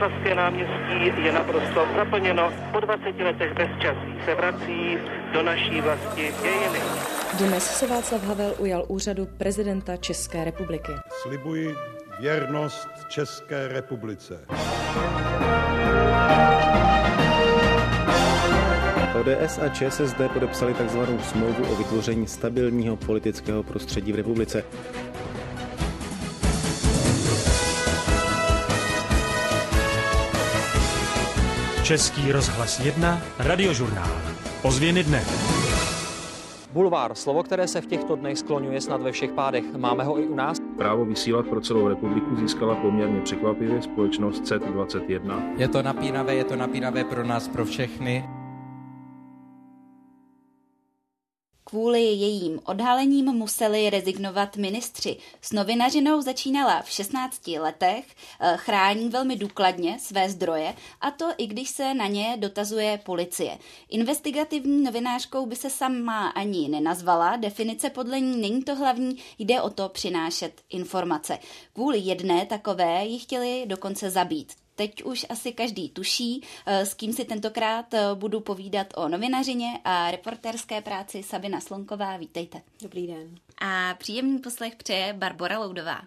Václavské náměstí je naprosto zaplněno. Po 20 letech bezčasí se vrací do naší vlasti dějiny. Dnes se Václav Havel ujal úřadu prezidenta České republiky. Slibuji věrnost České republice. ODS a ČSSD podepsali tzv. Smlouvu o vytvoření stabilního politického prostředí v republice. Český rozhlas 1, radiožurnál. Ozvěny dne. Bulvár, slovo, které se v těchto dnech skloňuje snad ve všech pádech. Máme ho i u nás. Právo vysílat pro celou republiku získala poměrně překvapivě společnost c 21. Je to napínavé pro nás, pro všechny. Kvůli jejím odhalením museli rezignovat ministři. S novinařinou začínala v 16 letech, chrání velmi důkladně své zdroje, a to i když se na ně dotazuje policie. Investigativní novinářkou by se sama ani nenazvala, definice podle ní není to hlavní, jde o to přinášet informace. Kvůli jedné takové ji chtěli dokonce zabít. Teď už asi každý tuší, s kým si tentokrát budu povídat o novinařině a reportérské práci Sabina Slonková. Vítejte. Dobrý den. A příjemný poslech přeje Barbora Loudová.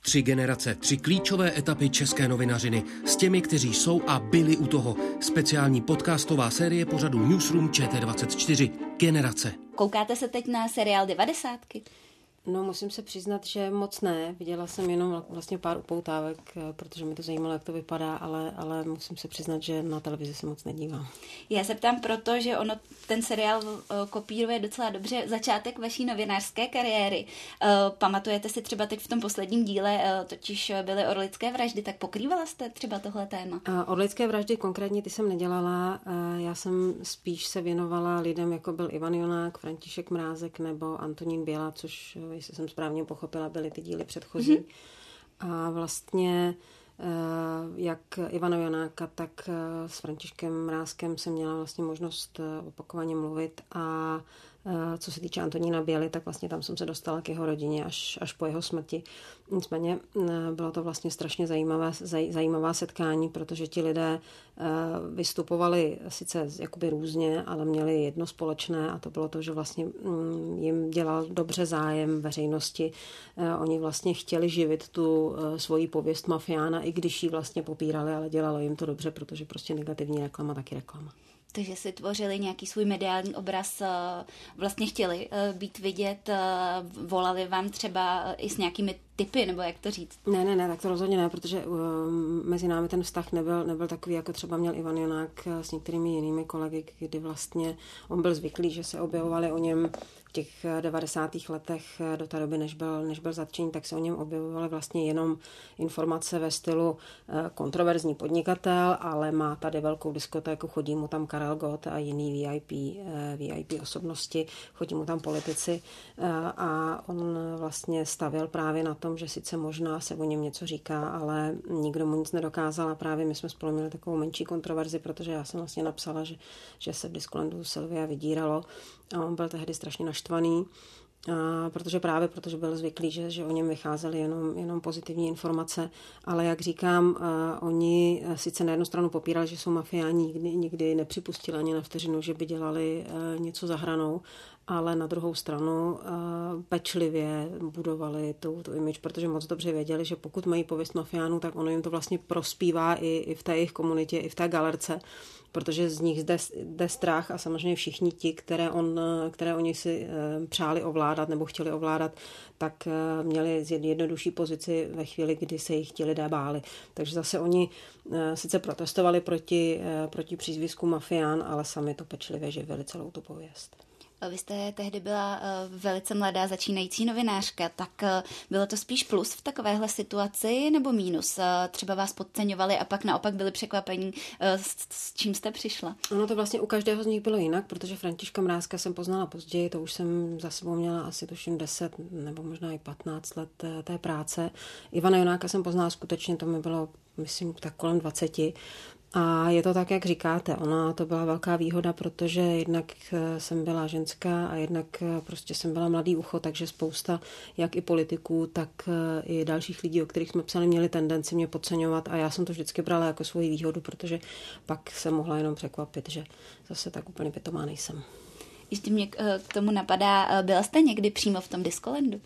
3 generace, 3 klíčové etapy české novinařiny. S těmi, kteří jsou a byli u toho. Speciální podcastová série pořadu Newsroom ČT24. Generace. Koukáte se teď na seriál Devadesátky? No, musím se přiznat, že moc ne. Viděla jsem jenom vlastně pár upoutávek, protože mi to zajímalo, jak to vypadá, ale musím se přiznat, že na televizi se moc nedívám. Já se ptám proto, že ono ten seriál kopíruje docela dobře začátek vaší novinářské kariéry. Pamatujete si třeba teď v tom posledním díle, totiž byly orlické vraždy, tak pokrývala jste třeba tohle téma? Orlické vraždy konkrétně ty jsem nedělala. Já jsem spíš se věnovala lidem, jako byl Ivan Jonák, František Mrázek nebo Antonín Běla, což, jestli jsem správně pochopila, byly ty díly předchozí. Mm-hmm. A vlastně jak Ivana Jonáka, tak s Františkem Mrázkem jsem měla vlastně možnost opakovaně mluvit, a co se týče Antonína Běly, tak vlastně tam jsem se dostala k jeho rodině až po jeho smrti. Nicméně bylo to vlastně strašně zajímavá setkání, protože ti lidé vystupovali sice jakoby různě, ale měli jedno společné, a to bylo to, že vlastně jim dělal dobře zájem veřejnosti. Oni vlastně chtěli živit tu svoji pověst mafiána, i když ji vlastně popírali, ale dělalo jim to dobře, protože prostě negativní reklama taky reklama. Takže si tvořili nějaký svůj mediální obraz, vlastně chtěli být vidět, volali vám třeba i s nějakými typy, nebo jak to říct? Ne, tak to rozhodně ne, protože mezi námi ten vztah nebyl takový, jako třeba měl Ivan Jonák s některými jinými kolegy, kdy vlastně on byl zvyklý, že se objevovali o něm v těch 90. letech do té doby, než byl zatčený, tak se o něm objevovaly vlastně jenom informace ve stylu kontroverzní podnikatel, ale má tady velkou diskotéku, chodí mu tam Karel Gott a jiný VIP osobnosti, chodí mu tam politici, a on vlastně stavěl právě na tom, že sice možná se o něm něco říká, ale nikdo mu nic nedokázal, a právě my jsme spolu měli takovou menší kontroverzi, protože já jsem vlastně napsala, že se v Discolandu Sylvia vydíralo, a on byl tehdy strašně naštvaný, protože byl zvyklý, že o něm vycházely jenom pozitivní informace, ale jak říkám, oni sice na jednu stranu popírali, že jsou mafiáni, nikdy nepřipustili ani na vteřinu, že by dělali něco za hranou, ale na druhou stranu pečlivě budovali tu image, protože moc dobře věděli, že pokud mají pověst mafiánů, tak ono jim to vlastně prospívá i v té jejich komunitě, i v té galerce, protože z nich jde strach, a samozřejmě všichni ti, které oni si přáli ovládat nebo chtěli ovládat, tak měli jednodušší pozici ve chvíli, kdy se jich ti lidé báli. Takže zase oni sice protestovali proti přízvisku mafián, ale sami to pečlivě živili celou tu pověst. Vy jste tehdy byla velice mladá začínající novinářka, tak bylo to spíš plus v takovéhle situaci, nebo mínus? Třeba vás podceňovali a pak naopak byli překvapení, s čím jste přišla? Ono to vlastně u každého z nich bylo jinak, protože Františka Mrázka jsem poznala později, to už jsem za sebou měla asi tuším 10 nebo možná i 15 let té práce. Ivana Jonáka jsem poznala skutečně, to mi bylo, myslím, tak kolem 20. A je to tak, jak říkáte, ona to byla velká výhoda, protože jednak jsem byla ženská a jednak prostě jsem byla mladý ucho, takže spousta jak i politiků, tak i dalších lidí, o kterých jsme psali, měli tendenci mě podceňovat a já jsem to vždycky brala jako svoji výhodu, protože pak jsem mohla jenom překvapit, že zase tak úplně pitomá nejsem. Ještě mě k tomu napadá, byla jste někdy přímo v tom Discolandu?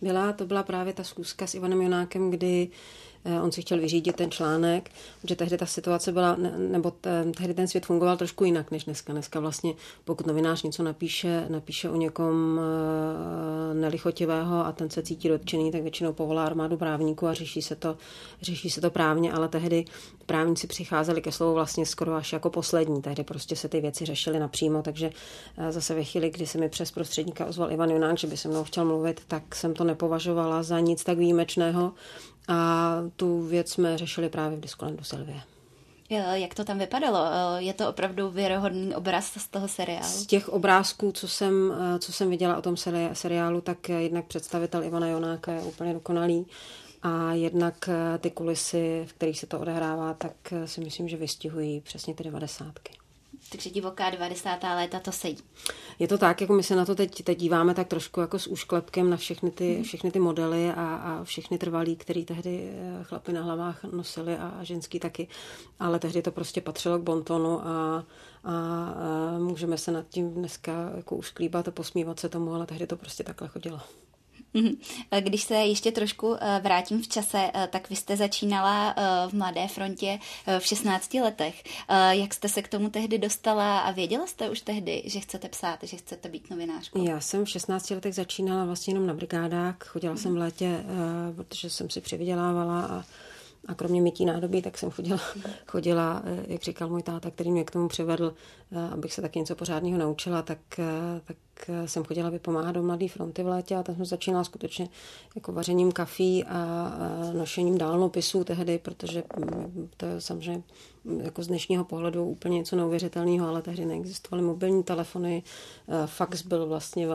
Byla, to byla právě ta schůzka s Ivanem Jonákem, kdy on si chtěl vyřídit ten článek, protože tehdy ta situace byla, nebo tehdy ten svět fungoval trošku jinak než dneska. Dneska vlastně, pokud novinář něco napíše o někom nelichotivého a ten se cítí dotčený, tak většinou povolá armádu právníků a řeší se to právně, ale tehdy právníci přicházeli ke slovu vlastně skoro až jako poslední. Tehdy prostě se ty věci řešily napřímo, takže zase ve chvíli, kdy se mi přes prostředníka ozval Ivan Jonák, že by se mnou chtěl mluvit, tak jsem to nepovažovala za nic tak výjimečného. A tu věc jsme řešili právě v Discolandu Sylvie. Jak to tam vypadalo? Je to opravdu věrohodný obraz z toho seriálu? Z těch obrázků, co jsem viděla o tom seriálu, tak jednak představitel Ivana Jonáka je úplně dokonalý a jednak ty kulisy, v kterých se to odehrává, tak si myslím, že vystihují přesně ty 90. Takže divoká 90. léta to sedí. Je to tak, jako my se na to teď díváme tak trošku jako s úšklepkem na všechny ty modely a všechny trvalí, který tehdy chlapi na hlavách nosili a ženský taky. Ale tehdy to prostě patřilo k bontonu a můžeme se nad tím dneska jako ušklíbat a posmívat se tomu, ale tehdy to prostě takhle chodilo. Když se ještě trošku vrátím v čase, tak vy jste začínala v Mladé frontě v 16 letech. Jak jste se k tomu tehdy dostala a věděla jste už tehdy, že chcete psát, že chcete být novinářkou? Já jsem v 16 letech začínala vlastně jenom na brigádách. Chodila jsem v létě, protože jsem si přivydělávala a kromě mytí nádobí, tak jsem chodila, jak říkal můj táta, který mě k tomu přivedl, abych se taky něco pořádného naučila, tak jsem chodila vypomáhat do Mladé fronty v létě a tam jsem začínala skutečně jako vařením kafí a nošením dálnopisů tehdy, protože to je samozřejmě jako z dnešního pohledu úplně něco neuvěřitelného, ale tehdy neexistovaly mobilní telefony, fax byl vlastně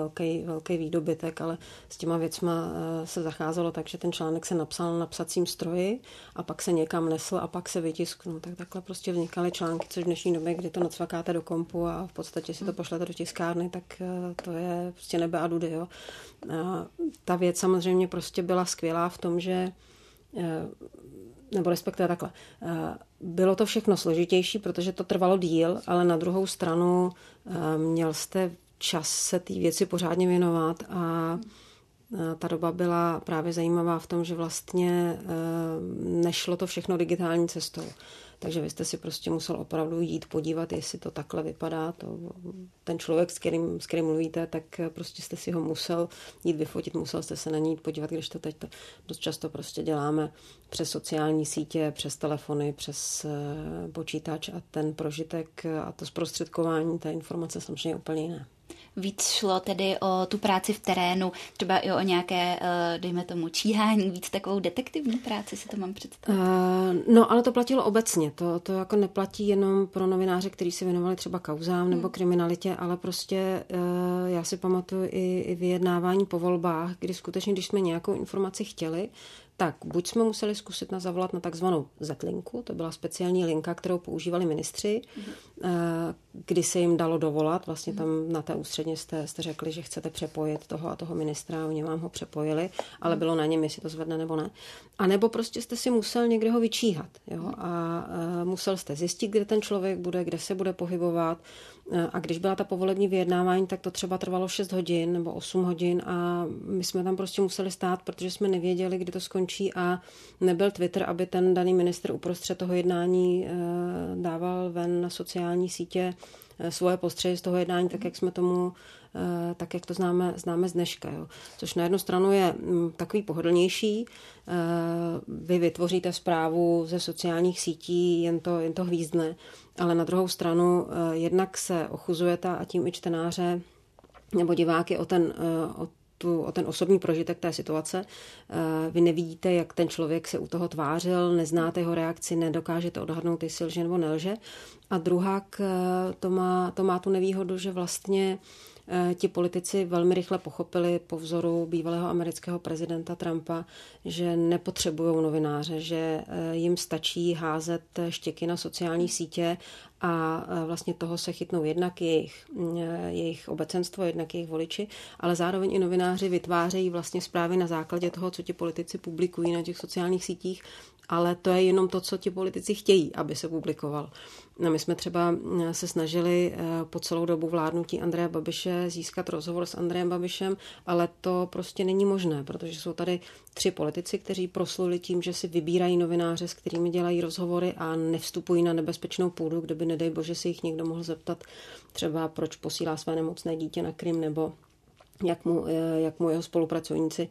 velký výdobytek, ale s těma věcma se zacházelo tak, že ten článek se napsal na psacím stroji a pak se někam nesl a pak se vytisknul. Tak takhle prostě vznikaly články, což v dnešní době, kdy to nacvakáte do kompu a v podstatě si to pošlete do tiskárny, tak to je prostě nebe a dudy, jo. A ta věc samozřejmě prostě byla skvělá v tom, že nebo respektive takhle. Bylo to všechno složitější, protože to trvalo díl, ale na druhou stranu měl jste čas se té věci pořádně věnovat a ta doba byla právě zajímavá v tom, že vlastně nešlo to všechno digitální cestou. Takže vy jste si prostě musel opravdu jít podívat, jestli to takhle vypadá. Ten člověk, s kterým mluvíte, tak prostě jste si ho musel jít vyfotit, musel jste se na něj jít podívat, když to teď dost často prostě děláme přes sociální sítě, přes telefony, přes počítač a ten prožitek a to zprostředkování té informace samozřejmě úplně jiné. Víc šlo tedy o tu práci v terénu, třeba i o nějaké, dejme tomu, číhání, víc takovou detektivní práci, si to mám představit. No, ale to platilo obecně. To jako neplatí jenom pro novináře, kteří se věnovali třeba kauzám nebo kriminalitě, ale prostě já si pamatuju i vyjednávání po volbách, kdy skutečně, když jsme nějakou informaci chtěli, tak buď jsme museli zkusit zavolat na takzvanou Z-linku, to byla speciální linka, kterou používali ministři, kdy se jim dalo dovolat, vlastně tam na té ústředně jste řekli, že chcete přepojit toho a toho ministra, oni vám ho přepojili, ale bylo na něm, jestli to zvedne nebo ne. A nebo prostě jste si musel někde ho vyčíhat, jo? A musel jste zjistit, kde ten člověk bude, kde se bude pohybovat. A když byla ta povolební vyjednávání, tak to třeba trvalo 6 hodin nebo 8 hodin a my jsme tam prostě museli stát, protože jsme nevěděli, kdy to skončí a nebyl Twitter, aby ten daný ministr uprostřed toho jednání dával ven na sociální sítě svoje postřehy z toho jednání, tak jak to známe z dneška. Jo. Což na jednu stranu je takový pohodlnější. Vy vytvoříte zprávu ze sociálních sítí, jen to hvízdne, ale na druhou stranu jednak se ochuzujete a tím i čtenáře nebo diváky o ten osobní prožitek té situace. Vy nevidíte, jak ten člověk se u toho tvářil, neznáte jeho reakci, nedokážete odhadnout, jestli lže nebo nelže. A druhák to má tu nevýhodu, že vlastně ti politici velmi rychle pochopili po vzoru bývalého amerického prezidenta Trumpa, že nepotřebují novináře, že jim stačí házet štěky na sociální sítě a vlastně toho se chytnou jednak jejich obecenstvo, jednak jejich voliči, ale zároveň i novináři vytvářejí vlastně zprávy na základě toho, co ti politici publikují na těch sociálních sítích, ale to je jenom to, co ti politici chtějí, aby se publikoval. My jsme třeba se snažili po celou dobu vládnutí Andreje Babiše získat rozhovor s Andrejem Babišem, ale to prostě není možné, protože jsou tady 3 politici, kteří prosluli tím, že si vybírají novináře, s kterými dělají rozhovory a nevstupují na nebezpečnou půdu, kde by, nedej bože, si jich někdo mohl zeptat třeba, proč posílá své nemocné dítě na Krym, nebo jak mu jeho spolupracovníci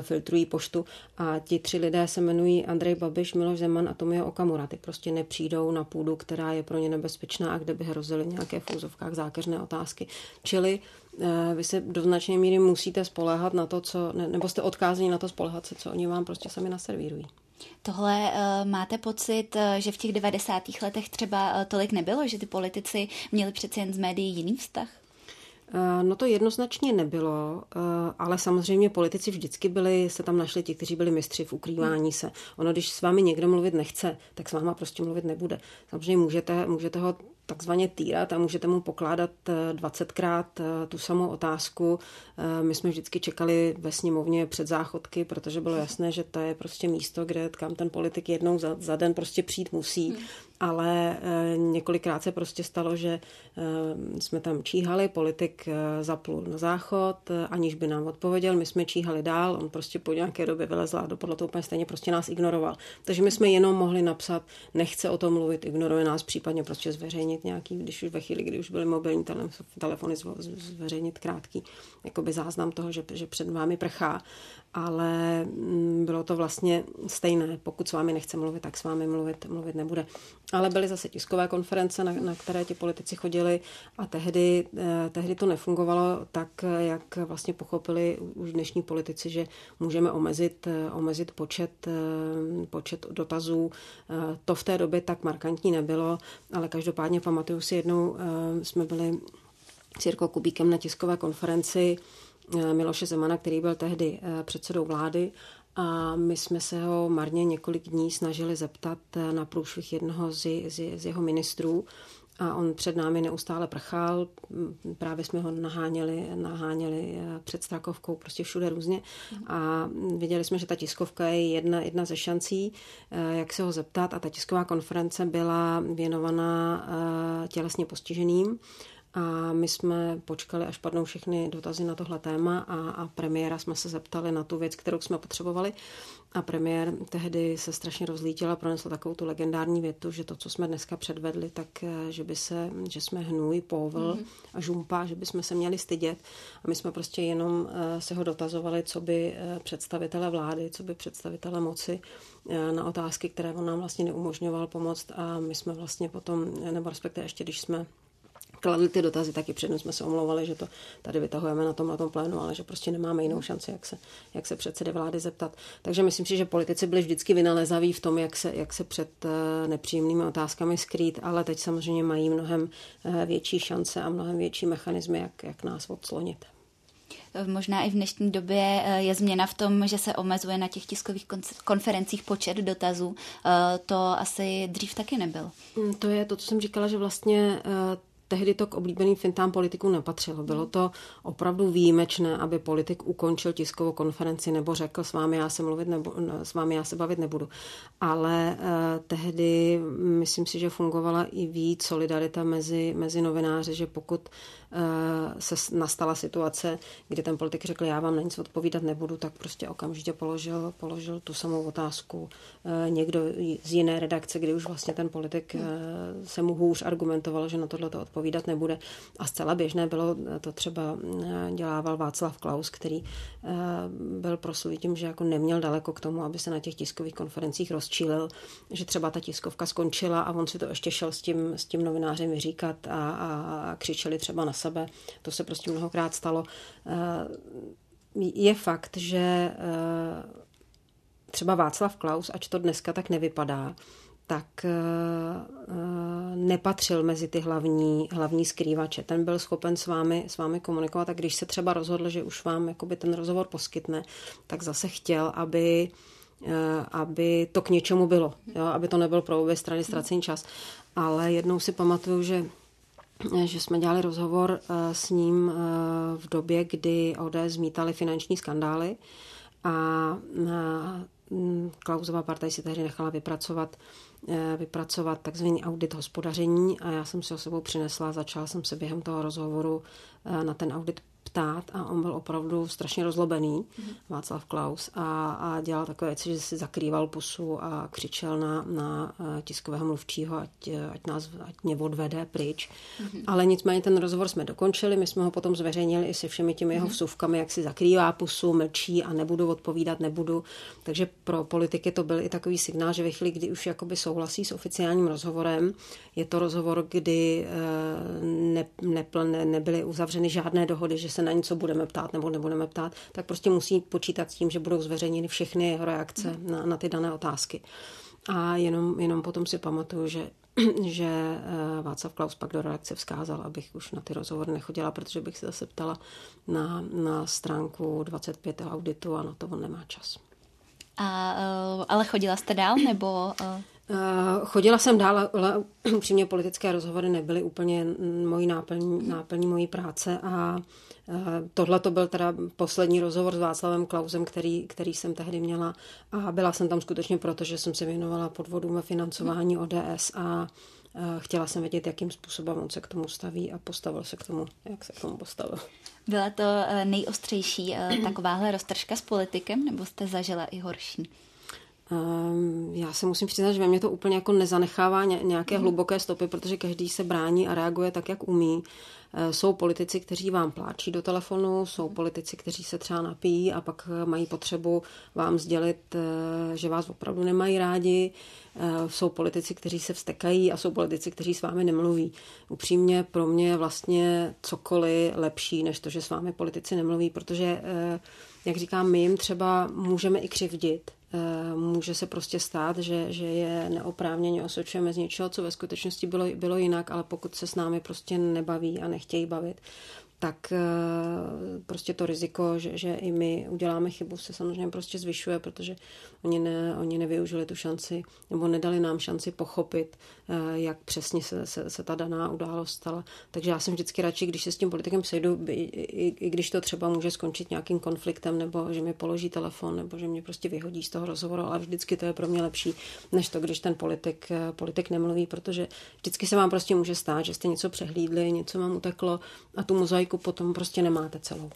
filtrují poštu. A ti 3 lidé se jmenují Andrej Babiš, Miloš Zeman a Tomio Okamura. Ty prostě nepřijdou na půdu, která je pro ně nebezpečná a kde by hrozily nějaké v úzovkách zákeřné otázky. Čili vy se do značné míry musíte spoléhat na to, nebo jste odkázáni na to spoléhat se, co oni vám prostě sami naservírují. Tohle máte pocit, že v těch 90. letech třeba tolik nebylo, že ty politici měli přeci jen z médií jiný vztah? No to jednoznačně nebylo, ale samozřejmě politici vždycky byli, se tam našli ti, kteří byli mistři v ukrývání se. Ono, když s vámi někdo mluvit nechce, tak s váma prostě mluvit nebude. Samozřejmě můžete ho takzvaně týrat a můžete mu pokládat 20krát tu samou otázku. My jsme vždycky čekali ve sněmovně před záchodky, protože bylo jasné, že to je prostě místo, kam ten politik jednou za den prostě přijít musí. Ale několikrát se prostě stalo, že jsme tam číhali, politik zaplul na záchod, aniž by nám odpověděl, my jsme číhali dál, on prostě po nějaké době vylezl a dopadlo to úplně stejně, prostě nás ignoroval. Takže my jsme jenom mohli napsat, nechce o tom mluvit, ignoruje nás, případně prostě zveřejnit nějaký, když už ve chvíli, kdy už byly mobilní telefony, zveřejnit krátký jakoby záznam toho, že před vámi prchá, ale bylo to vlastně stejné, pokud s vámi nechce mluvit, tak s vámi mluvit nebude. Ale byly zase tiskové konference, na které ti politici chodili a tehdy to nefungovalo tak, jak vlastně pochopili už dnešní politici, že můžeme omezit počet dotazů. To v té době tak markantní nebylo, ale každopádně pamatuju si, jednou jsme byli s Jirkou Kubíkem na tiskové konferenci Miloše Zemana, který byl tehdy předsedou vlády, a my jsme se ho marně několik dní snažili zeptat na průšvih jednoho z jeho ministrů a on před námi neustále prchal, právě jsme ho naháněli před Strakovkou, prostě všude různě a věděli jsme, že ta tiskovka je jedna ze šancí, jak se ho zeptat, a ta tisková konference byla věnovaná tělesně postiženým. A my jsme počkali, až padnou všechny dotazy na tohle téma a premiéra jsme se zeptali na tu věc, kterou jsme potřebovali. A premiér tehdy se strašně rozlítil a pronesl takovou tu legendární větu, že to, co jsme dneska předvedli, tak že jsme hnůj, povel a žumpa, že bychom se měli stydět. A my jsme prostě jenom se ho dotazovali, co by představitele vlády, co by představitele moci, na otázky, které on nám vlastně neumožňoval pomoct. A my jsme vlastně potom, nebo respektive ještě když jsme kladli ty dotazy, taky předem jsme se omlouvali, že to tady vytahujeme na tom plénu, ale že prostě nemáme jinou šanci, jak se předsedy vlády zeptat. Takže myslím si, že politici byli vždycky vynalezaví v tom, jak se před nepříjemnými otázkami skrýt, ale teď samozřejmě mají mnohem větší šance a mnohem větší mechanismy, jak nás odslonit. Možná i v dnešní době je změna v tom, že se omezuje na těch tiskových konferencích počet dotazů. To asi dřív taky nebyl. To je to, co jsem říkala, že vlastně tehdy to k oblíbeným fintám politiků nepatřilo. Bylo to opravdu výjimečné, aby politik ukončil tiskovou konferenci nebo řekl, s vámi já se bavit nebudu. Ale tehdy myslím si, že fungovala i víc solidarita mezi novináři, že pokud se nastala situace, kdy ten politik řekl, já vám na nic odpovídat nebudu, tak prostě okamžitě položil tu samou otázku někdo z jiné redakce, kdy už vlastně ten politik se mu hůř argumentoval, že na tohle to odpovídat nebude. A zcela běžné bylo, to třeba dělával Václav Klaus, který byl proslulý tím, že jako neměl daleko k tomu, aby se na těch tiskových konferencích rozčílil, že třeba ta tiskovka skončila a on si to ještě šel s tím novinářem vyříkat a křičeli třeba na sebe. To se prostě mnohokrát stalo. Je fakt, že třeba Václav Klaus, ač to dneska tak nevypadá, tak nepatřil mezi ty hlavní skrývače. Ten byl schopen s vámi komunikovat a když se třeba rozhodl, že už vám jakoby ten rozhovor poskytne, tak zase chtěl, aby to k něčemu bylo, jo? Aby to nebyl pro obě strany ztracený čas. Ale jednou si pamatuju, že jsme dělali rozhovor s ním v době, kdy ODS zmítali finanční skandály a Klausova partaj si tehdy nechala vypracovat takzvaný audit hospodaření a já jsem si ho sebou přinesla, začala jsem se během toho rozhovoru na ten audit ptát a on byl opravdu strašně rozlobený, Václav Klaus, a dělal takové věci, že si zakrýval pusu a křičel na tiskového mluvčího, ať mě odvede pryč. Ale nicméně ten rozhovor jsme dokončili, my jsme ho potom zveřejnili i se všemi těmi jeho vsuvkami, jak si zakrývá pusu, mlčí a nebudu odpovídat, nebudu. Takže pro politiky to byl i takový signál, že ve chvíli, kdy už jakoby souhlasí s oficiálním rozhovorem, je to rozhovor, kdy nebyly uzavřeny žádné dohody, že se na něco budeme ptát nebo nebudeme ptát, tak prostě musí počítat s tím, že budou zveřejněny všechny jeho reakce na ty dané otázky. A jenom potom si pamatuju, že Václav Klaus pak do redakce vzkázal, abych už na ty rozhovory nechodila, protože bych se zase ptala na stránku 25. auditu a na to on nemá čas. Ale chodila jste dál, nebo... Chodila jsem dál, ale upřímně politické rozhovory nebyly úplně mojí náplní mojí práce a tohle to byl teda poslední rozhovor s Václavem Klausem, který jsem tehdy měla a byla jsem tam skutečně proto, že jsem se věnovala podvodům a financování ODS a chtěla jsem vědět, jakým způsobem on se k tomu staví a postavil se k tomu, jak se k tomu postavil. Byla to nejostřejší takováhle roztržka s politikem, nebo jste zažila i horší? Já se musím přiznat, že ve mně to úplně jako nezanechává nějaké hluboké stopy, protože každý se brání a reaguje tak, jak umí. Jsou politici, kteří vám pláčí do telefonu, jsou politici, kteří se třeba napijí a pak mají potřebu vám sdělit, že vás opravdu nemají rádi. Jsou politici, kteří se vztekají a jsou politici, kteří s vámi nemluví. Upřímně pro mě je vlastně cokoliv lepší, než to, že s vámi politici nemluví, protože, jak říkám, my jim třeba můžeme i křivdit. Může se prostě stát, že je neoprávněně osočujeme z něčeho, co ve skutečnosti bylo jinak, ale pokud se s námi prostě nebaví a nechtějí bavit, tak prostě to riziko, že i my uděláme chybu, se samozřejmě prostě zvyšuje, protože oni nevyužili tu šanci, nebo nedali nám šanci pochopit, jak přesně se ta daná událost stala. Takže já jsem vždycky radši, když se s tím politikem sejdu, i když to třeba může skončit nějakým konfliktem, nebo že mi položí telefon, nebo že mě prostě vyhodí z toho rozhovoru, ale vždycky to je pro mě lepší, než to, když ten politik nemluví, protože vždycky se vám prostě může stát, že jste něco přehlídli, něco vám uteklo a tu mozaiku potom prostě nemáte celou.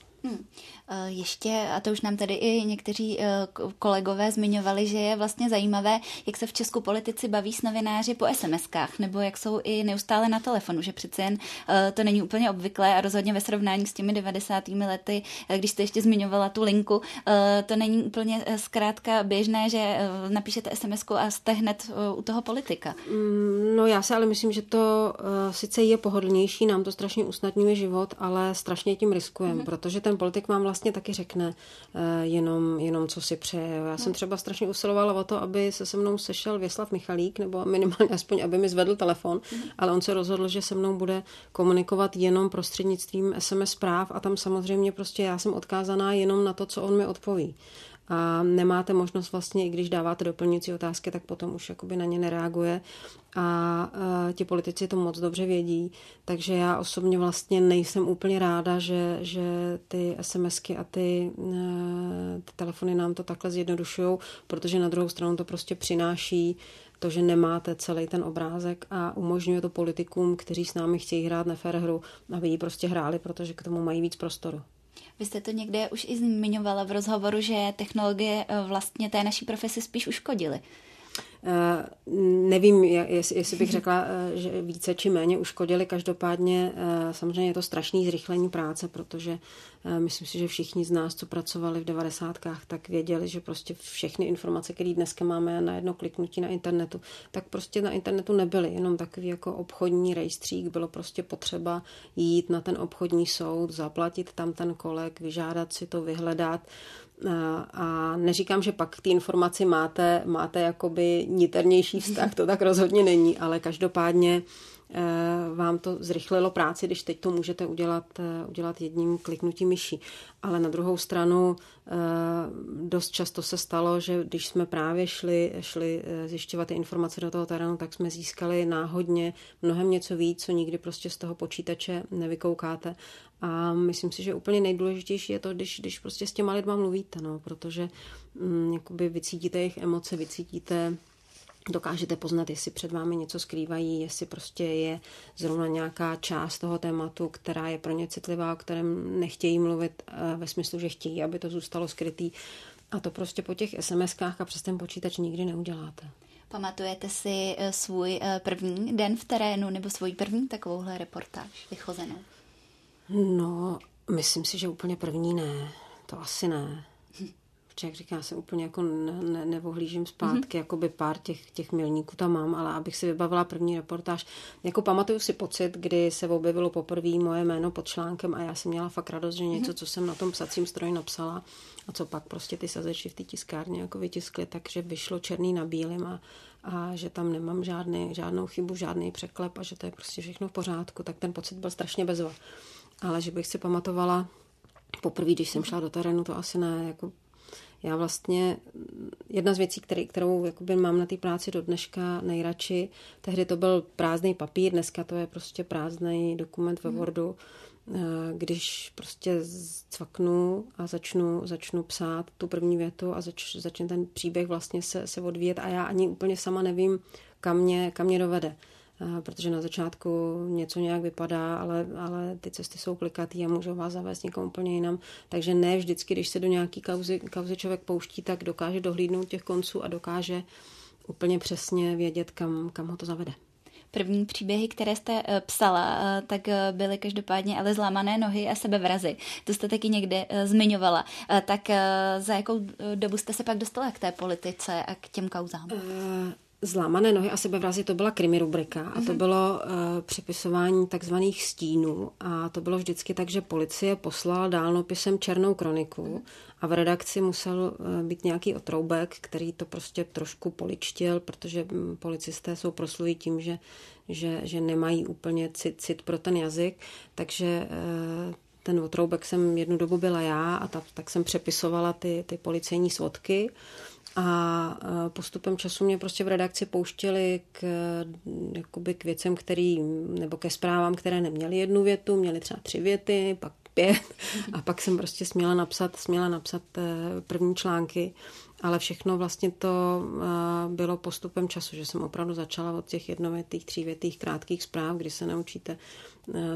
Ještě, a to už nám tady i někteří kolegové zmiňovali, že je vlastně zajímavé, jak se v Česku politici baví s novináři po SMS-kách, nebo jak jsou i neustále na telefonu, že přece jen to není úplně obvyklé a rozhodně ve srovnání s těmi 90. lety, když jste ještě zmiňovala tu linku, to není úplně zkrátka běžné, že napíšete SMS-ku a jste hned u toho politika. No já si ale myslím, že to sice je pohodlnější, nám to strašně usnadňuje život, ale strašně tím riskujeme, protože ten politik vám vlastně taky řekne jenom co si přeje. Já jsem třeba strašně usilovala o to, aby se mnou sešel Věslav Michalík, nebo minimálně aspoň, aby mi zvedl telefon, ale on se rozhodl, že se mnou bude komunikovat jenom prostřednictvím SMS zpráv a tam samozřejmě prostě já jsem odkázaná jenom na to, co on mi odpoví. A nemáte možnost vlastně, i když dáváte doplňující otázky, tak potom už jakoby na ně nereaguje a ti politici to moc dobře vědí, takže já osobně vlastně nejsem úplně ráda, že ty SMSky a ty telefony nám to takhle zjednodušujou, protože na druhou stranu to prostě přináší to, že nemáte celý ten obrázek a umožňuje to politikům, kteří s námi chtějí hrát nefér hru, aby ji prostě hráli, protože k tomu mají víc prostoru. Vy jste to někde už i zmiňovala v rozhovoru, že technologie vlastně té naší profesi spíš uškodily. Nevím, jestli bych řekla, že více či méně uškodili. Každopádně samozřejmě je to strašné zrychlení práce, protože myslím si, že všichni z nás, co pracovali v 90. tak věděli, že prostě všechny informace, které dneska máme na jedno kliknutí na internetu, tak prostě na internetu nebyly. Jenom takový jako obchodní rejstřík, bylo prostě potřeba jít na ten obchodní soud, zaplatit tam ten kolek, vyžádat si to, vyhledat. A neříkám, že pak ty informace máte jakoby niternější vztah, to tak rozhodně není, ale každopádně vám to zrychlilo práci, když teď to můžete udělat jedním kliknutím myší. Ale na druhou stranu dost často se stalo, že když jsme právě šli zjišťovat ty informace do toho terénu, tak jsme získali náhodně mnohem něco víc, co nikdy prostě z toho počítače nevykoukáte. A myslím si, že úplně nejdůležitější je to, když prostě s těma lidma mluvíte, no, protože jakoby vycítíte jejich emoce, dokážete poznat, jestli před vámi něco skrývají, jestli prostě je zrovna nějaká část toho tématu, která je pro ně citlivá, o kterém nechtějí mluvit ve smyslu, že chtějí, aby to zůstalo skrytý. A to prostě po těch SMS-kách a přes ten počítač nikdy neuděláte. Pamatujete si svůj první den v terénu nebo svůj první takovouhle reportáž vychozenou? No, myslím si, že úplně první ne. To asi ne. Protože, jak říkám, já se úplně jako nevohlížím zpátky, jakoby pár těch milníků tam mám, ale abych si vybavila první reportáž. Jako pamatuju si pocit, kdy se objevilo poprvé moje jméno pod článkem a já jsem měla fakt radost, že něco, co jsem na tom psacím stroji napsala a co pak prostě ty sazeči v té tiskárně jako vytiskly, takže vyšlo černý na bílém a že tam nemám žádnou chybu, žádný překlep a že to je prostě všechno v pořádku, tak ten pocit byl strašně bezva. Ale že bych si pamatovala poprvé, když jsem šla do terénu, to asi ne, jako já vlastně, jedna z věcí, kterou jakoby mám na té práci do dneška nejradši, tehdy to byl prázdný papír, dneska to je prostě prázdný dokument ve Wordu, když prostě cvaknu a začnu psát tu první větu a začne ten příběh vlastně se odvíjet a já ani úplně sama nevím, kam mě dovede. Protože na začátku něco nějak vypadá, ale ty cesty jsou klikatý a můžou vás zavést někam úplně jinam. Takže ne vždycky, když se do nějaký kauzy člověk pouští, tak dokáže dohlídnout těch konců a dokáže úplně přesně vědět, kam ho to zavede. První příběhy, které jste psala, tak byly každopádně ale zlámané nohy a sebevrazy. To jste taky někde zmiňovala. Tak za jakou dobu jste se pak dostala k té politice a k těm kauzám? Zlámané nohy a sebevrazy, to byla krimi rubrika a to bylo přepisování takzvaných stínů a to bylo vždycky tak, že policie poslala dálnopisem černou kroniku a v redakci musel být nějaký otroubek, který to prostě trošku poličtil, protože policisté jsou proslují tím, že nemají úplně cit pro ten jazyk, takže ten otroubek jsem jednu dobu byla já a tak jsem přepisovala ty policejní svodky. A postupem času mě prostě v redakci pouštěli k věcem, nebo ke zprávám, které neměly jednu větu, měly třeba 3 věty, pak 5 a pak jsem prostě směla napsat první články, ale všechno vlastně to bylo postupem času, že jsem opravdu začala od těch jednovětých, 3větých, krátkých zpráv, kdy se naučíte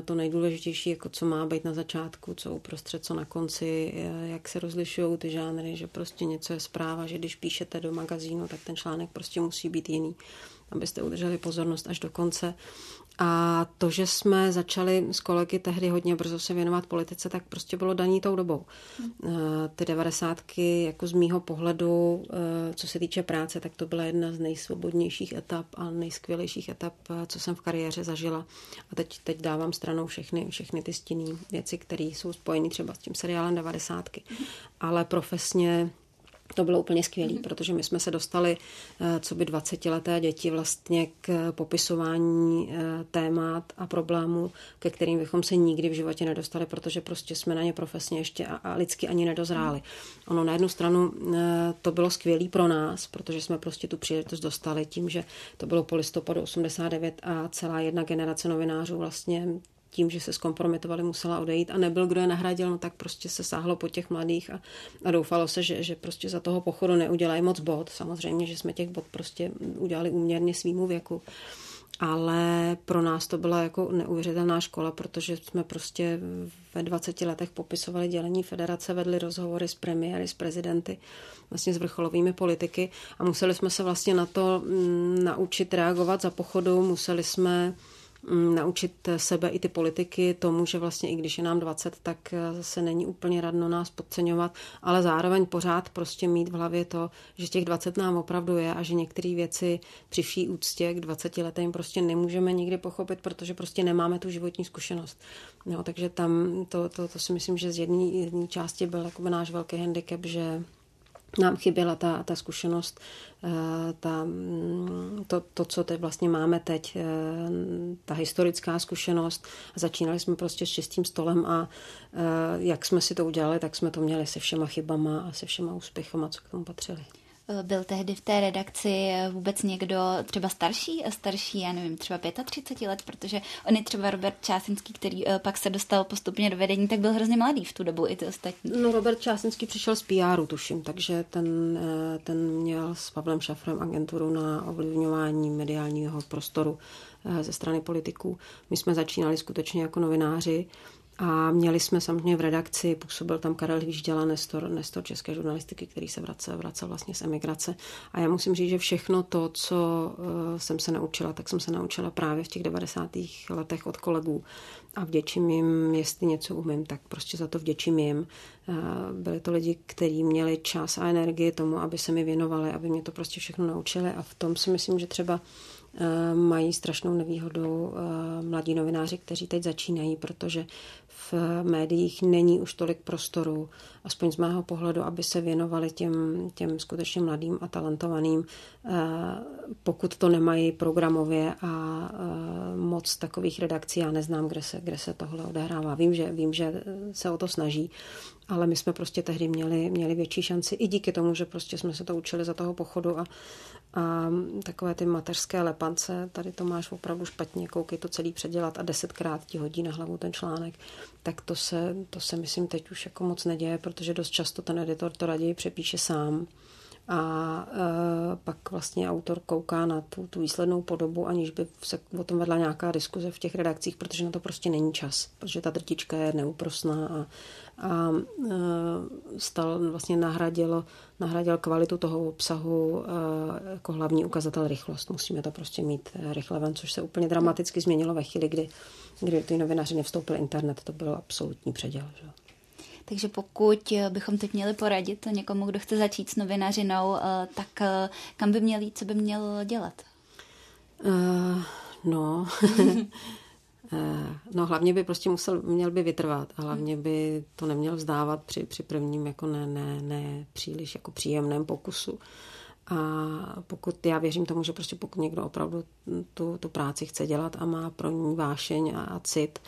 to nejdůležitější, jako co má být na začátku, co uprostřed, co na konci, jak se rozlišují ty žánry, že prostě něco je zpráva, že když píšete do magazínu, tak ten článek prostě musí být jiný, abyste udrželi pozornost až do konce. A to, že jsme začali s kolegy tehdy hodně brzo se věnovat politice, tak prostě bylo daný tou dobou. Ty 90. jako z mýho pohledu, co se týče práce, tak to byla jedna z nejsvobodnějších etap a nejskvělejších etap, co jsem v kariéře zažila. A teď dávám stranou všechny ty stinné věci, které jsou spojené třeba s tím seriálem 90. Ale profesně to bylo úplně skvělé, protože my jsme se dostali, co by 20leté děti vlastně k popisování témat a problémů, ke kterým bychom se nikdy v životě nedostali, protože prostě jsme na ně profesně ještě a lidsky ani nedozráli. Ono na jednu stranu to bylo skvělé pro nás, protože jsme prostě tu příležitost dostali tím, že to bylo po listopadu 89 a celá jedna generace novinářů vlastně tím, že se zkompromitovali, musela odejít a nebyl, kdo je nahradil, no tak prostě se sáhlo po těch mladých a doufalo se, že prostě za toho pochodu neudělají moc bod. Samozřejmě, že jsme těch bod prostě udělali úměrně svýmu věku. Ale pro nás to byla jako neuvěřitelná škola, protože jsme prostě ve 20 letech popisovali dělení federace, vedli rozhovory s premiéry, s prezidenty, vlastně s vrcholovými politiky a museli jsme se vlastně na to naučit reagovat za pochodu, museli jsme naučit sebe i ty politiky tomu, že vlastně i když je nám 20, tak se není úplně radno nás podceňovat, ale zároveň pořád prostě mít v hlavě to, že těch 20 nám opravdu je a že některé věci při vší úctě k 20 letým prostě nemůžeme nikdy pochopit, protože prostě nemáme tu životní zkušenost. No, takže tam to si myslím, že z jedné části byl jakoby náš velký handicap, že nám chyběla ta zkušenost, to, co teď vlastně máme teď, ta historická zkušenost. Začínali jsme prostě s čistým stolem a jak jsme si to udělali, tak jsme to měli se všema chybama a se všema úspěchama, co k tomu patřili. Byl tehdy v té redakci vůbec někdo třeba starší, já nevím, třeba 35 let, protože on je třeba Robert Čásenský, který pak se dostal postupně do vedení, tak byl hrozně mladý v tu dobu i ty ostatní. No, Robert Čásenský přišel z PR, tuším, takže ten měl s Pavlem Šafrem agenturu na ovlivňování mediálního prostoru ze strany politiků. My jsme začínali skutečně jako novináři, a měli jsme samozřejmě v redakci, působil tam Karel Hvížďala, nestor české žurnalistiky, který se vracel vlastně z emigrace. A já musím říct, že všechno to, co jsem se naučila, tak jsem se naučila právě v těch 90. letech od kolegů. A vděčím jim, jestli něco umím, tak prostě za to vděčím jim. Byli to lidi, kteří měli čas a energii tomu, aby se mi věnovali, aby mě to prostě všechno naučili. A v tom si myslím, že třeba mají strašnou nevýhodu mladí novináři, kteří teď začínají, protože v médiích není už tolik prostoru, aspoň z mého pohledu, aby se věnovali těm skutečně mladým a talentovaným, pokud to nemají programově a moc takových redakcí. Já neznám, kde se tohle odehrává. Vím, že se o to snaží, ale my jsme prostě tehdy měli větší šanci i díky tomu, že prostě jsme se to učili za toho pochodu a takové ty mateřské lepance, tady to máš opravdu špatně, koukej to celý předělat a 10krát ti hodí na hlavu ten článek, tak to se myslím teď už jako moc neděje, protože dost často ten editor to raději přepíše sám a pak vlastně autor kouká na tu výslednou podobu, aniž by se o tom vedla nějaká diskuze v těch redakcích, protože na to prostě není čas, protože ta drtička je neúprosná vlastně nahradil kvalitu toho obsahu jako hlavní ukazatel rychlost. Musíme to prostě mít rychle ven, což se úplně dramaticky změnilo ve chvíli, kdy ty novináři nevstoupili internet, to byl absolutní předěl, že? Takže pokud bychom teď měli poradit někomu, kdo chce začít s novinařinou, tak kam by měl jít, co by měl dělat? No, hlavně by prostě měl by vytrvat a hlavně by to neměl vzdávat při prvním jako ne příliš jako příjemném pokusu. A pokud já věřím tomu, že prostě pokud někdo opravdu tu práci chce dělat a má pro ní vášeň a cit,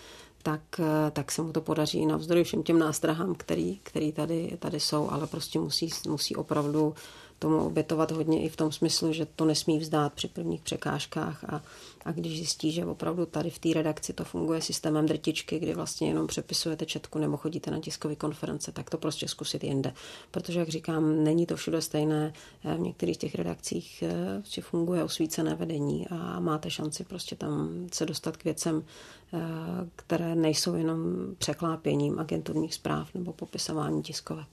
tak se mu to podaří navzdory všem těm nástrahám, který tady jsou, ale prostě musí opravdu tomu obětovat hodně i v tom smyslu, že to nesmí vzdát při prvních překážkách a když zjistí, že opravdu tady v té redakci to funguje systémem drtičky, kdy vlastně jenom přepisujete četku nebo chodíte na tiskové konference, tak to prostě zkusit jinde. Protože, jak říkám, není to všude stejné. V některých těch redakcích si funguje osvícené vedení a máte šanci prostě tam se dostat k věcem, které nejsou jenom překlápěním agenturních zpráv nebo popisování tiskovek.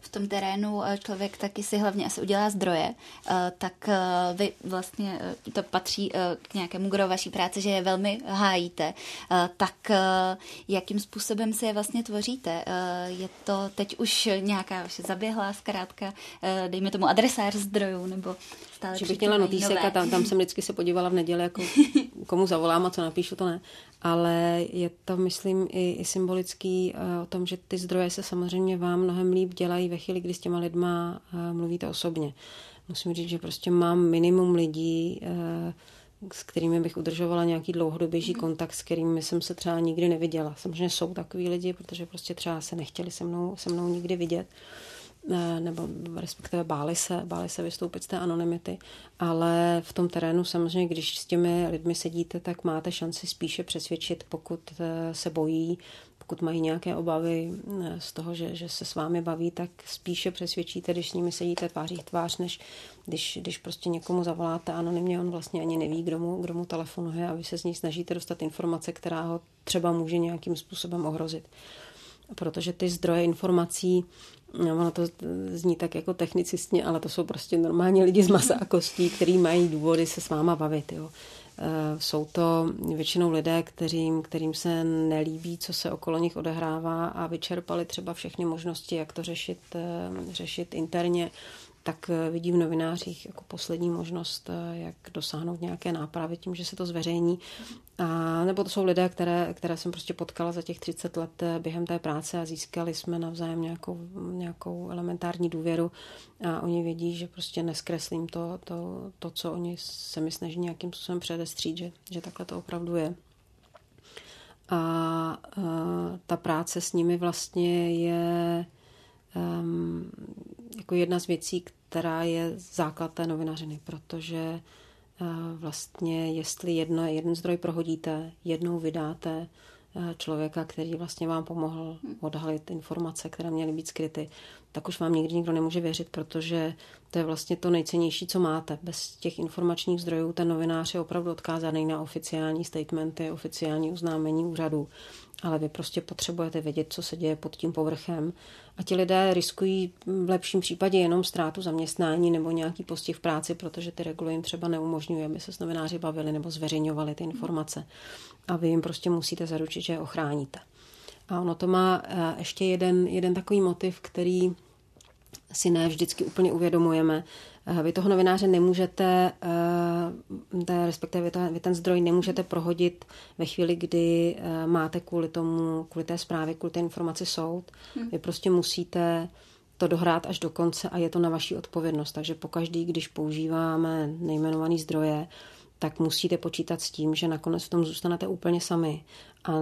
V tom terénu člověk taky si hlavně asi udělá zdroje, tak vy vlastně to patří k nějakému gro vaší práce, že je velmi hájíte, tak jakým způsobem si je vlastně tvoříte? Je to teď už nějaká vaše zaběhlá zkrátka, dejme tomu adresář zdrojů, nebo stále že bych měla notýsek a tam jsem vždycky se podívala v neděli, jako komu zavolám a co napíšu, to ne. Ale je to, myslím, i symbolický o tom, že ty zdroje se samozřejmě vám mnohem líp dělají ve chvíli, kdy s těma lidma mluvíte osobně. Musím říct, že prostě mám minimum lidí, s kterými bych udržovala nějaký dlouhodobější kontakt, s kterými jsem se třeba nikdy neviděla. Samozřejmě jsou takový lidi, protože prostě třeba se nechtěli se mnou nikdy vidět, nebo respektive báli se vystoupit z té anonymity, ale v tom terénu samozřejmě, když s těmi lidmi sedíte, tak máte šanci spíše přesvědčit, pokud se bojí, pokud mají nějaké obavy z toho, že se s vámi baví, tak spíše přesvědčíte, když s nimi sedíte tváří v tvář, než když prostě někomu zavoláte anonymně, on vlastně ani neví, kdo mu telefonuje a vy se z něj snažíte dostat informace, která ho třeba může nějakým způsobem ohrozit. Protože ty zdroje informací, ono to zní tak jako technicistně, ale to jsou prostě normální lidi z masa a kostí, který mají důvody se s váma bavit. Jo. Jsou to většinou lidé, kterým se nelíbí, co se okolo nich odehrává a vyčerpali třeba všechny možnosti, jak to řešit interně. Tak vidím v novinářích jako poslední možnost, jak dosáhnout nějaké nápravy tím, že se to zveřejní. A nebo to jsou lidé, které jsem prostě potkala za těch 30 let během té práce a získali jsme navzájem nějakou elementární důvěru a oni vědí, že prostě neskreslím to co oni se mi snaží nějakým způsobem předestřít, že takhle to opravdu je. A ta práce s nimi vlastně je jako jedna z věcí, která je základ té novinařiny, protože vlastně jestli jeden zdroj prohodíte, jednou vydáte člověka, který vlastně vám pomohl odhalit informace, které měly být skryty, tak už vám nikdy nikdo nemůže věřit, protože to je vlastně to nejcennější, co máte. Bez těch informačních zdrojů ten novinář je opravdu odkázaný na oficiální statementy, oficiální oznámení úřadů. Ale vy prostě potřebujete vědět, co se děje pod tím povrchem. A ti lidé riskují v lepším případě jenom ztrátu zaměstnání nebo nějaký postih v práci, protože ty regule jim třeba neumožňují, aby se s novináři bavili nebo zveřejňovali ty informace. A vy jim prostě musíte zaručit, že je ochráníte. A ono to má ještě jeden takový motiv, který si ne vždycky úplně uvědomujeme. Vy toho novináře nemůžete, respektive vy ten zdroj nemůžete prohodit ve chvíli, kdy máte kvůli té zprávě, kvůli té informaci soud. Vy prostě musíte to dohrát až do konce a je to na vaší odpovědnost. Takže pokaždý, když používáme nejmenovaný zdroje, tak musíte počítat s tím, že nakonec v tom zůstanete úplně sami. A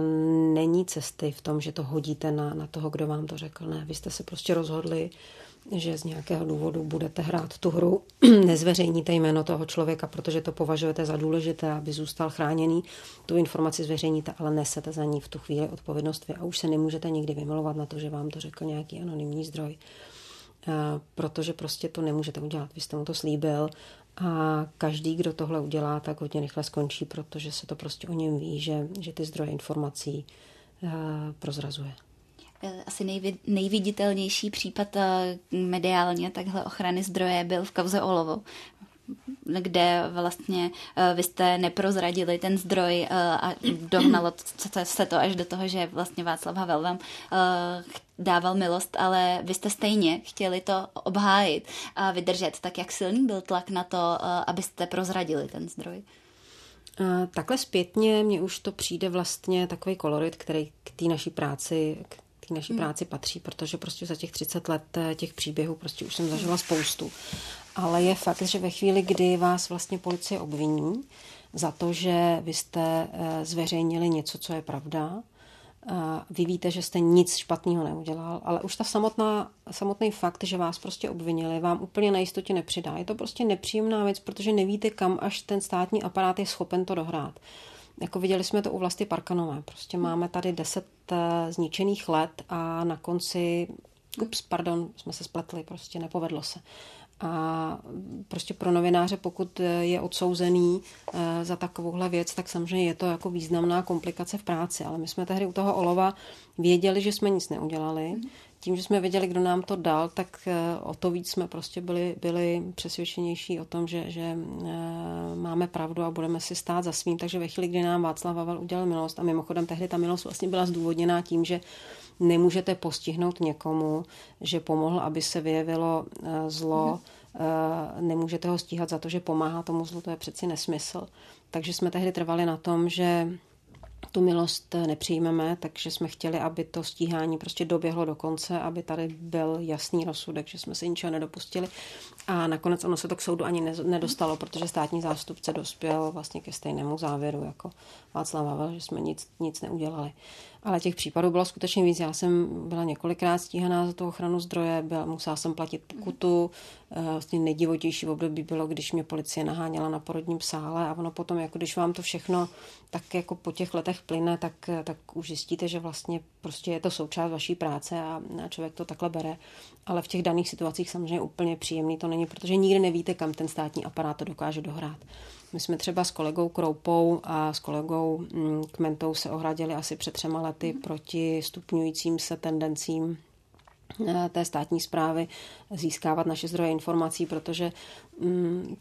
není cesty v tom, že to hodíte na toho, kdo vám to řekl. Ne, vy jste se prostě rozhodli, že z nějakého důvodu budete hrát tu hru, nezveřejníte jméno toho člověka, protože to považujete za důležité, aby zůstal chráněný. Tu informaci zveřejníte, ale nesete za ní v tu chvíli odpovědnost vy a už se nemůžete nikdy vymlouvat na to, že vám to řekl nějaký anonymní zdroj, protože prostě to nemůžete udělat. Vy jste mu to slíbil a každý, kdo tohle udělá, tak hodně rychle skončí, protože se to prostě o něm ví, že ty zdroje informací prozrazuje. Asi nejviditelnější případ mediálně takhle ochrany zdroje byl v kauze Olovo, kde vlastně vy jste neprozradili ten zdroj a dohnalo se to až do toho, že vlastně Václav Havel vám dával milost, ale vy jste stejně chtěli to obhájit a vydržet. Tak jak silný byl tlak na to, abyste prozradili ten zdroj? Takhle zpětně mně už to přijde vlastně takový kolorit, který k té naší práci patří, protože prostě za těch 30 let těch příběhů prostě už jsem zažila spoustu. Ale je fakt, že ve chvíli, kdy vás vlastně policie obviní za to, že vy jste zveřejnili něco, co je pravda, vy víte, že jste nic špatného neudělal, ale už ta samotný fakt, že vás prostě obvinili, vám úplně na jistotě nepřidá. Je to prostě nepříjemná věc, protože nevíte, kam až ten státní aparát je schopen to dohrát. Jako viděli jsme to u Vlasty Parkanové. Prostě máme tady 10 zničených let a na konci jsme se spletli, prostě nepovedlo se. A prostě pro novináře, pokud je odsouzený za takovouhle věc, tak samozřejmě je to jako významná komplikace v práci. Ale my jsme tehdy u toho Olova věděli, že jsme nic neudělali. Tím, že jsme věděli, kdo nám to dal, tak o to víc jsme prostě byli přesvědčenější o tom, že máme pravdu a budeme si stát za svým. Takže ve chvíli, kdy nám Václav Havel udělal milost, a mimochodem tehdy ta milost vlastně byla zdůvodněná tím, že nemůžete postihnout někomu, že pomohl, aby se vyjevilo zlo, nemůžete ho stíhat za to, že pomáhá tomu zlu, to je přeci nesmysl. Takže jsme tehdy trvali na tom, že tu milost nepřijmeme, takže jsme chtěli, aby to stíhání prostě doběhlo do konce, aby tady byl jasný rozsudek, že jsme se ničeho nedopustili. A nakonec ono se to k soudu ani nedostalo, protože státní zástupce dospěl vlastně ke stejnému závěru jako Václav Havel, že jsme nic neudělali. Ale těch případů bylo skutečně víc. Já jsem byla několikrát stíhaná za tu ochranu zdroje, musela jsem platit pokutu. Vlastně nejdivotější období bylo, když mě policie naháněla na porodním sále a ono potom, jako když vám to všechno tak jako po těch letech plyne, tak už zjistíte, že vlastně prostě je to součást vaší práce a člověk to takhle bere. Ale v těch daných situacích samozřejmě úplně příjemný to není, protože nikdy nevíte, kam ten státní aparát to dokáže dohrát. My jsme třeba s kolegou Kroupou a s kolegou Kmentou se ohradili asi před 3 lety proti stupňujícím se tendencím té státní správy získávat naše zdroje informací, protože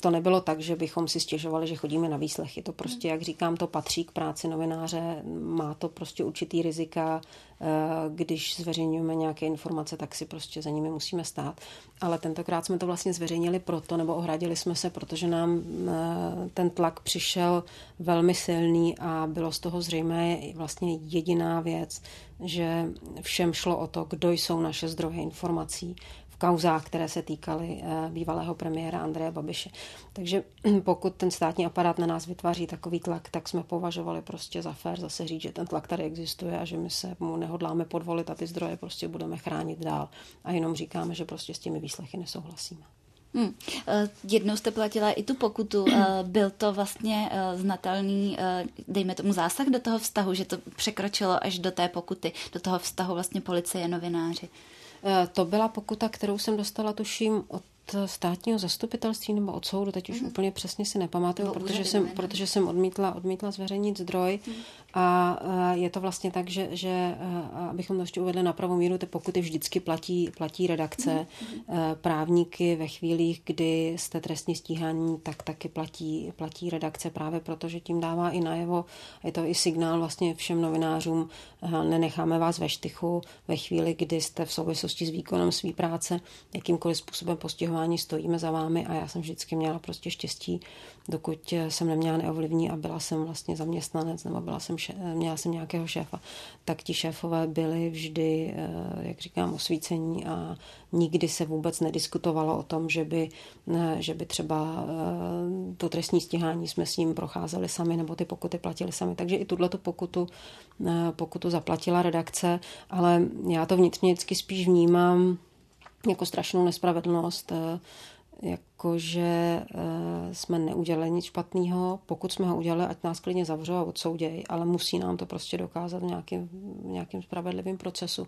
to nebylo tak, že bychom si stěžovali, že chodíme na výslechy. To prostě, jak říkám, to patří k práci novináře, má to prostě určitý rizika, když zveřejňujeme nějaké informace, tak si prostě za nimi musíme stát. Ale tentokrát jsme to vlastně zveřejnili proto, nebo ohradili jsme se, protože nám ten tlak přišel velmi silný a bylo z toho zřejmé vlastně jediná věc, že všem šlo o to, kdo jsou naše zdroje informací v kauzách, které se týkaly bývalého premiéra Andreje Babiše. Takže pokud ten státní aparát na nás vytváří takový tlak, tak jsme považovali prostě za fér zase říct, že ten tlak tady existuje a že my se mu nehodláme podvolit a ty zdroje prostě budeme chránit dál. A jenom říkáme, že prostě s těmi výslechy nesouhlasíme. Jednou jste platila i tu pokutu. Byl to vlastně znatelný, dejme tomu, zásah do toho vztahu, že to překročilo až do té pokuty, do toho vztahu vlastně policie, novináři. To byla pokuta, kterou jsem dostala, tuším, od státního zastupitelství nebo od soudu, teď už úplně přesně si nepamatuju, protože jsem odmítla zveřejnit zdroj a je to vlastně tak, že abychom to ještě uvedli na pravou míru, ty pokuty vždycky platí redakce, právníky ve chvílích, kdy jste trestně stíhání, tak taky platí redakce právě proto, že tím dává i najevo, je to i signál vlastně všem novinářům, nenecháme vás ve štychu ve chvíli, kdy jste v souvislosti s výkonem své práce jakýmkoliv způsobem postihovaní, stojíme za vámi a já jsem vždycky měla prostě štěstí, dokud jsem neměla neovlivní a byla jsem vlastně zaměstnanec nebo měla jsem nějakého šéfa, tak ti šéfové byli vždy, jak říkám, osvícení a nikdy se vůbec nediskutovalo o tom, že by třeba to trestní stíhání jsme s ním procházeli sami nebo ty pokuty platili sami. Takže i tuto pokutu zaplatila redakce, ale já to vnitřně vždycky spíš vnímám jako strašnou nespravedlnost, jakože jsme neudělali nic špatného. Pokud jsme ho udělali, ať nás klidně zavřou a odsoudějí, ale musí nám to prostě dokázat v nějakým spravedlivým procesu.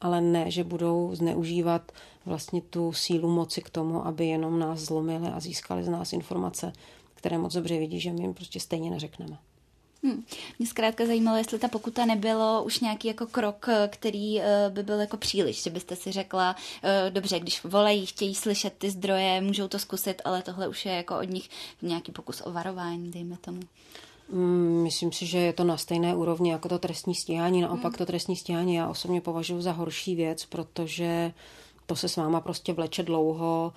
Ale ne, že budou zneužívat vlastně tu sílu moci k tomu, aby jenom nás zlomili a získali z nás informace, které moc dobře vidí, že my jim prostě stejně neřekneme. Mě zkrátka zajímalo, jestli ta pokuta nebylo už nějaký jako krok, který by byl jako příliš, že byste si řekla, dobře, když volají, chtějí slyšet ty zdroje, můžou to zkusit, ale tohle už je jako od nich nějaký pokus o varování, dejme tomu. Myslím si, že je to na stejné úrovni jako to trestní stíhání. Naopak to trestní stíhání já osobně považuji za horší věc, protože to se s váma prostě vleče dlouho,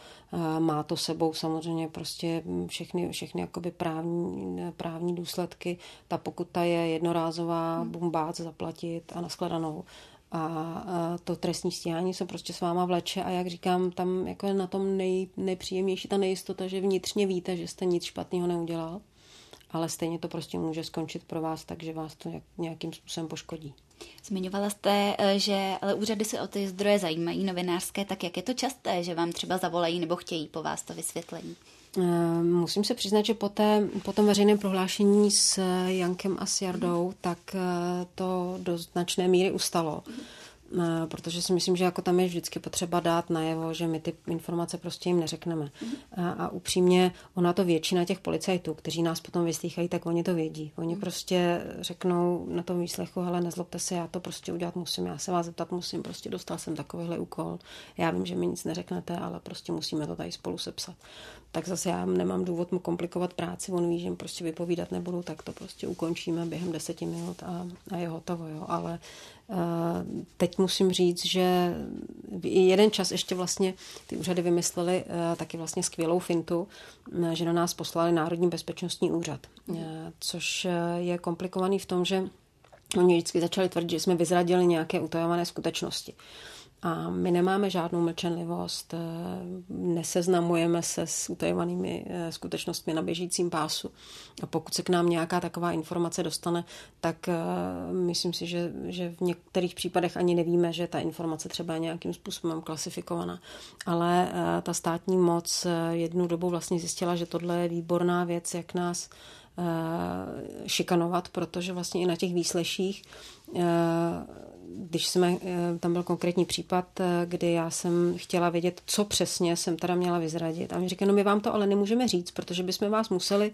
má to sebou samozřejmě prostě všechny jakoby právní důsledky. Ta pokuta je jednorázová, bumbác, zaplatit a nashledanou. A to trestní stíhání se prostě s váma vleče a jak říkám, tam jako je na tom nejpříjemnější ta nejistota, že vnitřně víte, že jste nic špatného neudělal, ale stejně to prostě může skončit pro vás, takže vás to nějakým způsobem poškodí. Zmiňovala jste, že ale úřady se o ty zdroje zajímají novinářské, tak jak je to časté, že vám třeba zavolají nebo chtějí po vás to vysvětlení? Musím se přiznat, že po tom veřejném prohlášení s Jankem a s Jardou, tak to do značné míry ustalo. Protože si myslím, že jako tam je vždycky potřeba dát najevo, že my ty informace prostě jim neřekneme. A upřímně, ona to většina těch policajtů, kteří nás potom vyslýchají, tak oni to vědí. Oni prostě řeknou na tom výslechu, hele, nezlobte se, já to prostě udělat musím, já se vás zeptat musím, prostě dostal jsem takovýhle úkol, já vím, že mi nic neřeknete, ale prostě musíme to tady spolu sepsat. Tak zase já nemám důvod mu komplikovat práci, on ví, že jim prostě vypovídat nebudu, tak to prostě ukončíme během 10 minut a je hotovo, jo. Ale teď musím říct, že jeden čas ještě vlastně ty úřady vymysleli taky vlastně skvělou fintu, že na nás poslali Národní bezpečnostní úřad, což je komplikovaný v tom, že oni vždycky začali tvrdit, že jsme vyzradili nějaké utajované skutečnosti. A my nemáme žádnou mlčenlivost, neseznamujeme se s utajovanými skutečnostmi na běžícím pásu. A pokud se k nám nějaká taková informace dostane, tak myslím si, že v některých případech ani nevíme, že ta informace třeba je nějakým způsobem klasifikovaná. Ale ta státní moc jednu dobu vlastně zjistila, že tohle je výborná věc, jak nás šikanovat, protože vlastně i na těch výsleších, když jsme, tam byl konkrétní případ, kdy já jsem chtěla vědět, co přesně jsem teda měla vyzradit. A mi říkají, no my vám to ale nemůžeme říct, protože bychom vás museli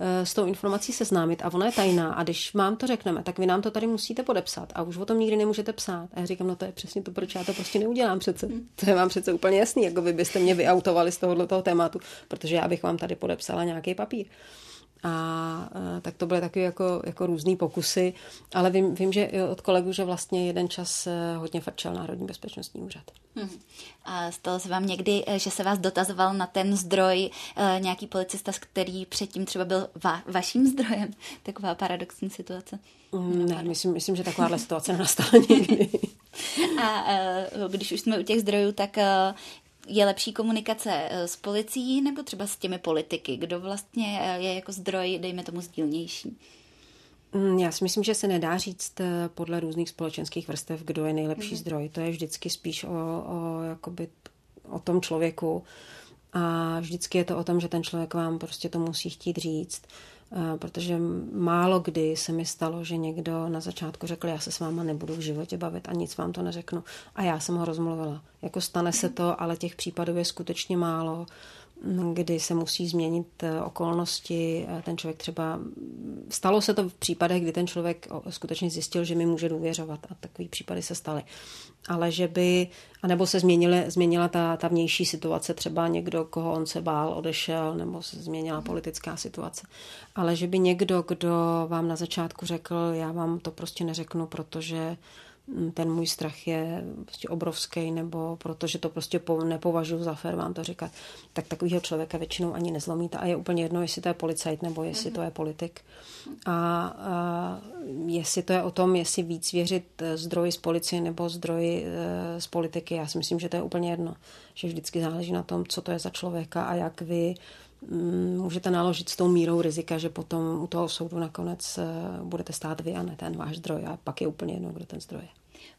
s tou informací seznámit a ona je tajná. A když vám to řekneme, tak vy nám to tady musíte podepsat a už o tom nikdy nemůžete psát. A já říkám, no to je přesně to, proč já to prostě neudělám přece. To je vám přece úplně jasný, jako vy byste mě vyautovali z tohoto tématu, protože já bych vám tady podepsala nějaký papír. A tak to byly takové jako různý pokusy, ale vím, že od kolegů, že vlastně jeden čas hodně frčel Národní bezpečnostní úřad. A stalo se vám někdy, že se vás dotazoval na ten zdroj nějaký policista, který předtím třeba byl vaším zdrojem? Taková paradoxní situace. Ne, myslím, že takováhle situace nenastala někdy. A když už jsme u těch zdrojů, tak je lepší komunikace s policií nebo třeba s těmi politiky? Kdo vlastně je jako zdroj, dejme tomu, sdílnější? Já si myslím, že se nedá říct podle různých společenských vrstev, kdo je nejlepší zdroj. To je vždycky spíš o tom člověku. A vždycky je to o tom, že ten člověk vám prostě to musí chtít říct. Protože málo kdy se mi stalo, že někdo na začátku řekl, já se s váma nebudu v životě bavit a nic vám to neřeknu. A já jsem ho rozmluvila. Jako stane se to, ale těch případů je skutečně málo, kdy se musí změnit okolnosti. Ten člověk třeba... Stalo se to v případech, kdy ten člověk skutečně zjistil, že mi může důvěřovat a takový případy se staly. Ale že by... A nebo se změnila ta vnější situace, třeba někdo, koho on se bál, odešel, nebo se změnila politická situace. Ale že by někdo, kdo vám na začátku řekl, já vám to prostě neřeknu, protože ten můj strach je prostě obrovský, nebo protože to prostě nepovažuji za fér vám to říkat, tak takovýho člověka většinou ani nezlomíte. A je úplně jedno, jestli to je policajt, nebo jestli to je politik. A jestli to je o tom, jestli víc věřit zdroji z policie nebo zdroji z politiky, já si myslím, že to je úplně jedno. Že vždycky záleží na tom, co to je za člověka a jak vy můžete naložit s tou mírou rizika, že potom u toho soudu nakonec budete stát vy a ne ten váš zdroj a pak je úplně jedno, kdo ten zdroj je.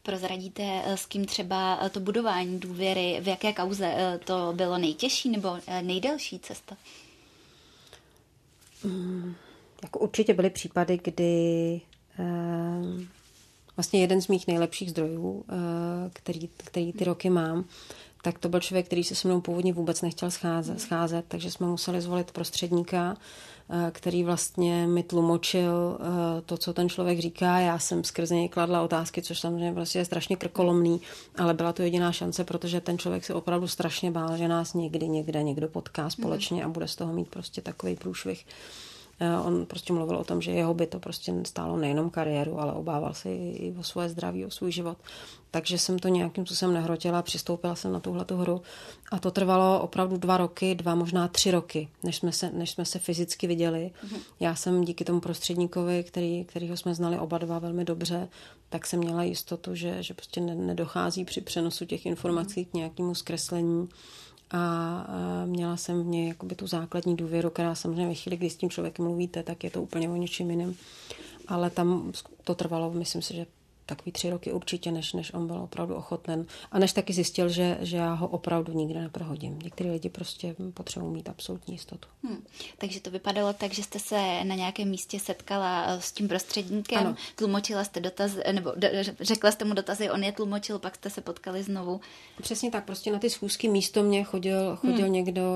Prozradíte, s kým třeba to budování důvěry, v jaké kauze to bylo nejtěžší nebo nejdelší cesta? Jako určitě byly případy, kdy vlastně jeden z mých nejlepších zdrojů, který ty roky mám, tak to byl člověk, který se se mnou původně vůbec nechtěl scházet, takže jsme museli zvolit prostředníka, který vlastně mi tlumočil to, co ten člověk říká. Já jsem skrze něj kladla otázky, což samozřejmě prostě je strašně krkolomný, ale byla to jediná šance, protože ten člověk se opravdu strašně bál, že nás někde někdo potká společně a bude z toho mít prostě takovej průšvih. On prostě mluvil o tom, že jeho by to prostě stálo nejenom kariéru, ale obával se i o svoje zdraví, o svůj život. Takže jsem to nějakým způsobem nehrotila, přistoupila jsem na tuhletu hru a to trvalo opravdu 2 roky, 2, možná 3 roky, než jsme se fyzicky viděli. Já jsem díky tomu prostředníkovi, kterýho jsme znali oba dva velmi dobře, tak jsem měla jistotu, že prostě nedochází při přenosu těch informací k nějakému zkreslení. A měla jsem v něj jakoby tu základní důvěru, která samozřejmě ve chvíli, kdy s tím člověkem mluvíte, tak je to úplně o něčím jiném. Ale tam to trvalo, myslím si, že takový 3 roky určitě, než on byl opravdu ochoten. A než taky zjistil, že já ho opravdu nikde neprohodím. Některý lidi prostě potřebují mít absolutní jistotu. Takže to vypadalo tak, že jste se na nějakém místě setkala s tím prostředníkem, ano. Tlumočila jste dotazy, nebo řekla jste mu dotazy, on je tlumočil, pak jste se potkali znovu. Přesně tak, prostě na ty schůzky místo mě chodil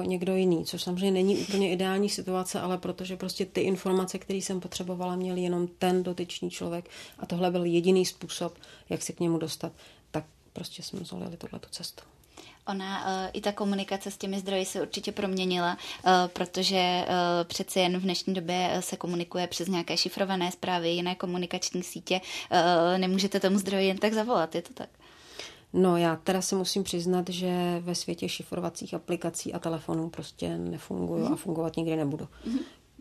někdo jiný, což samozřejmě není úplně ideální situace, ale protože prostě ty informace, které jsem potřebovala, měl jenom ten dotyčný člověk a tohle byl jediný způsob, jak se k němu dostat, tak prostě jsme zvolili tuhletu cestu. Ona i ta komunikace s těmi zdroji se určitě proměnila, protože přece jen v dnešní době se komunikuje přes nějaké šifrované zprávy, jiné komunikační sítě, nemůžete tomu zdroji jen tak zavolat, je to tak? No já teda se musím přiznat, že ve světě šifrovacích aplikací a telefonů prostě nefunguju a fungovat nikdy nebudu.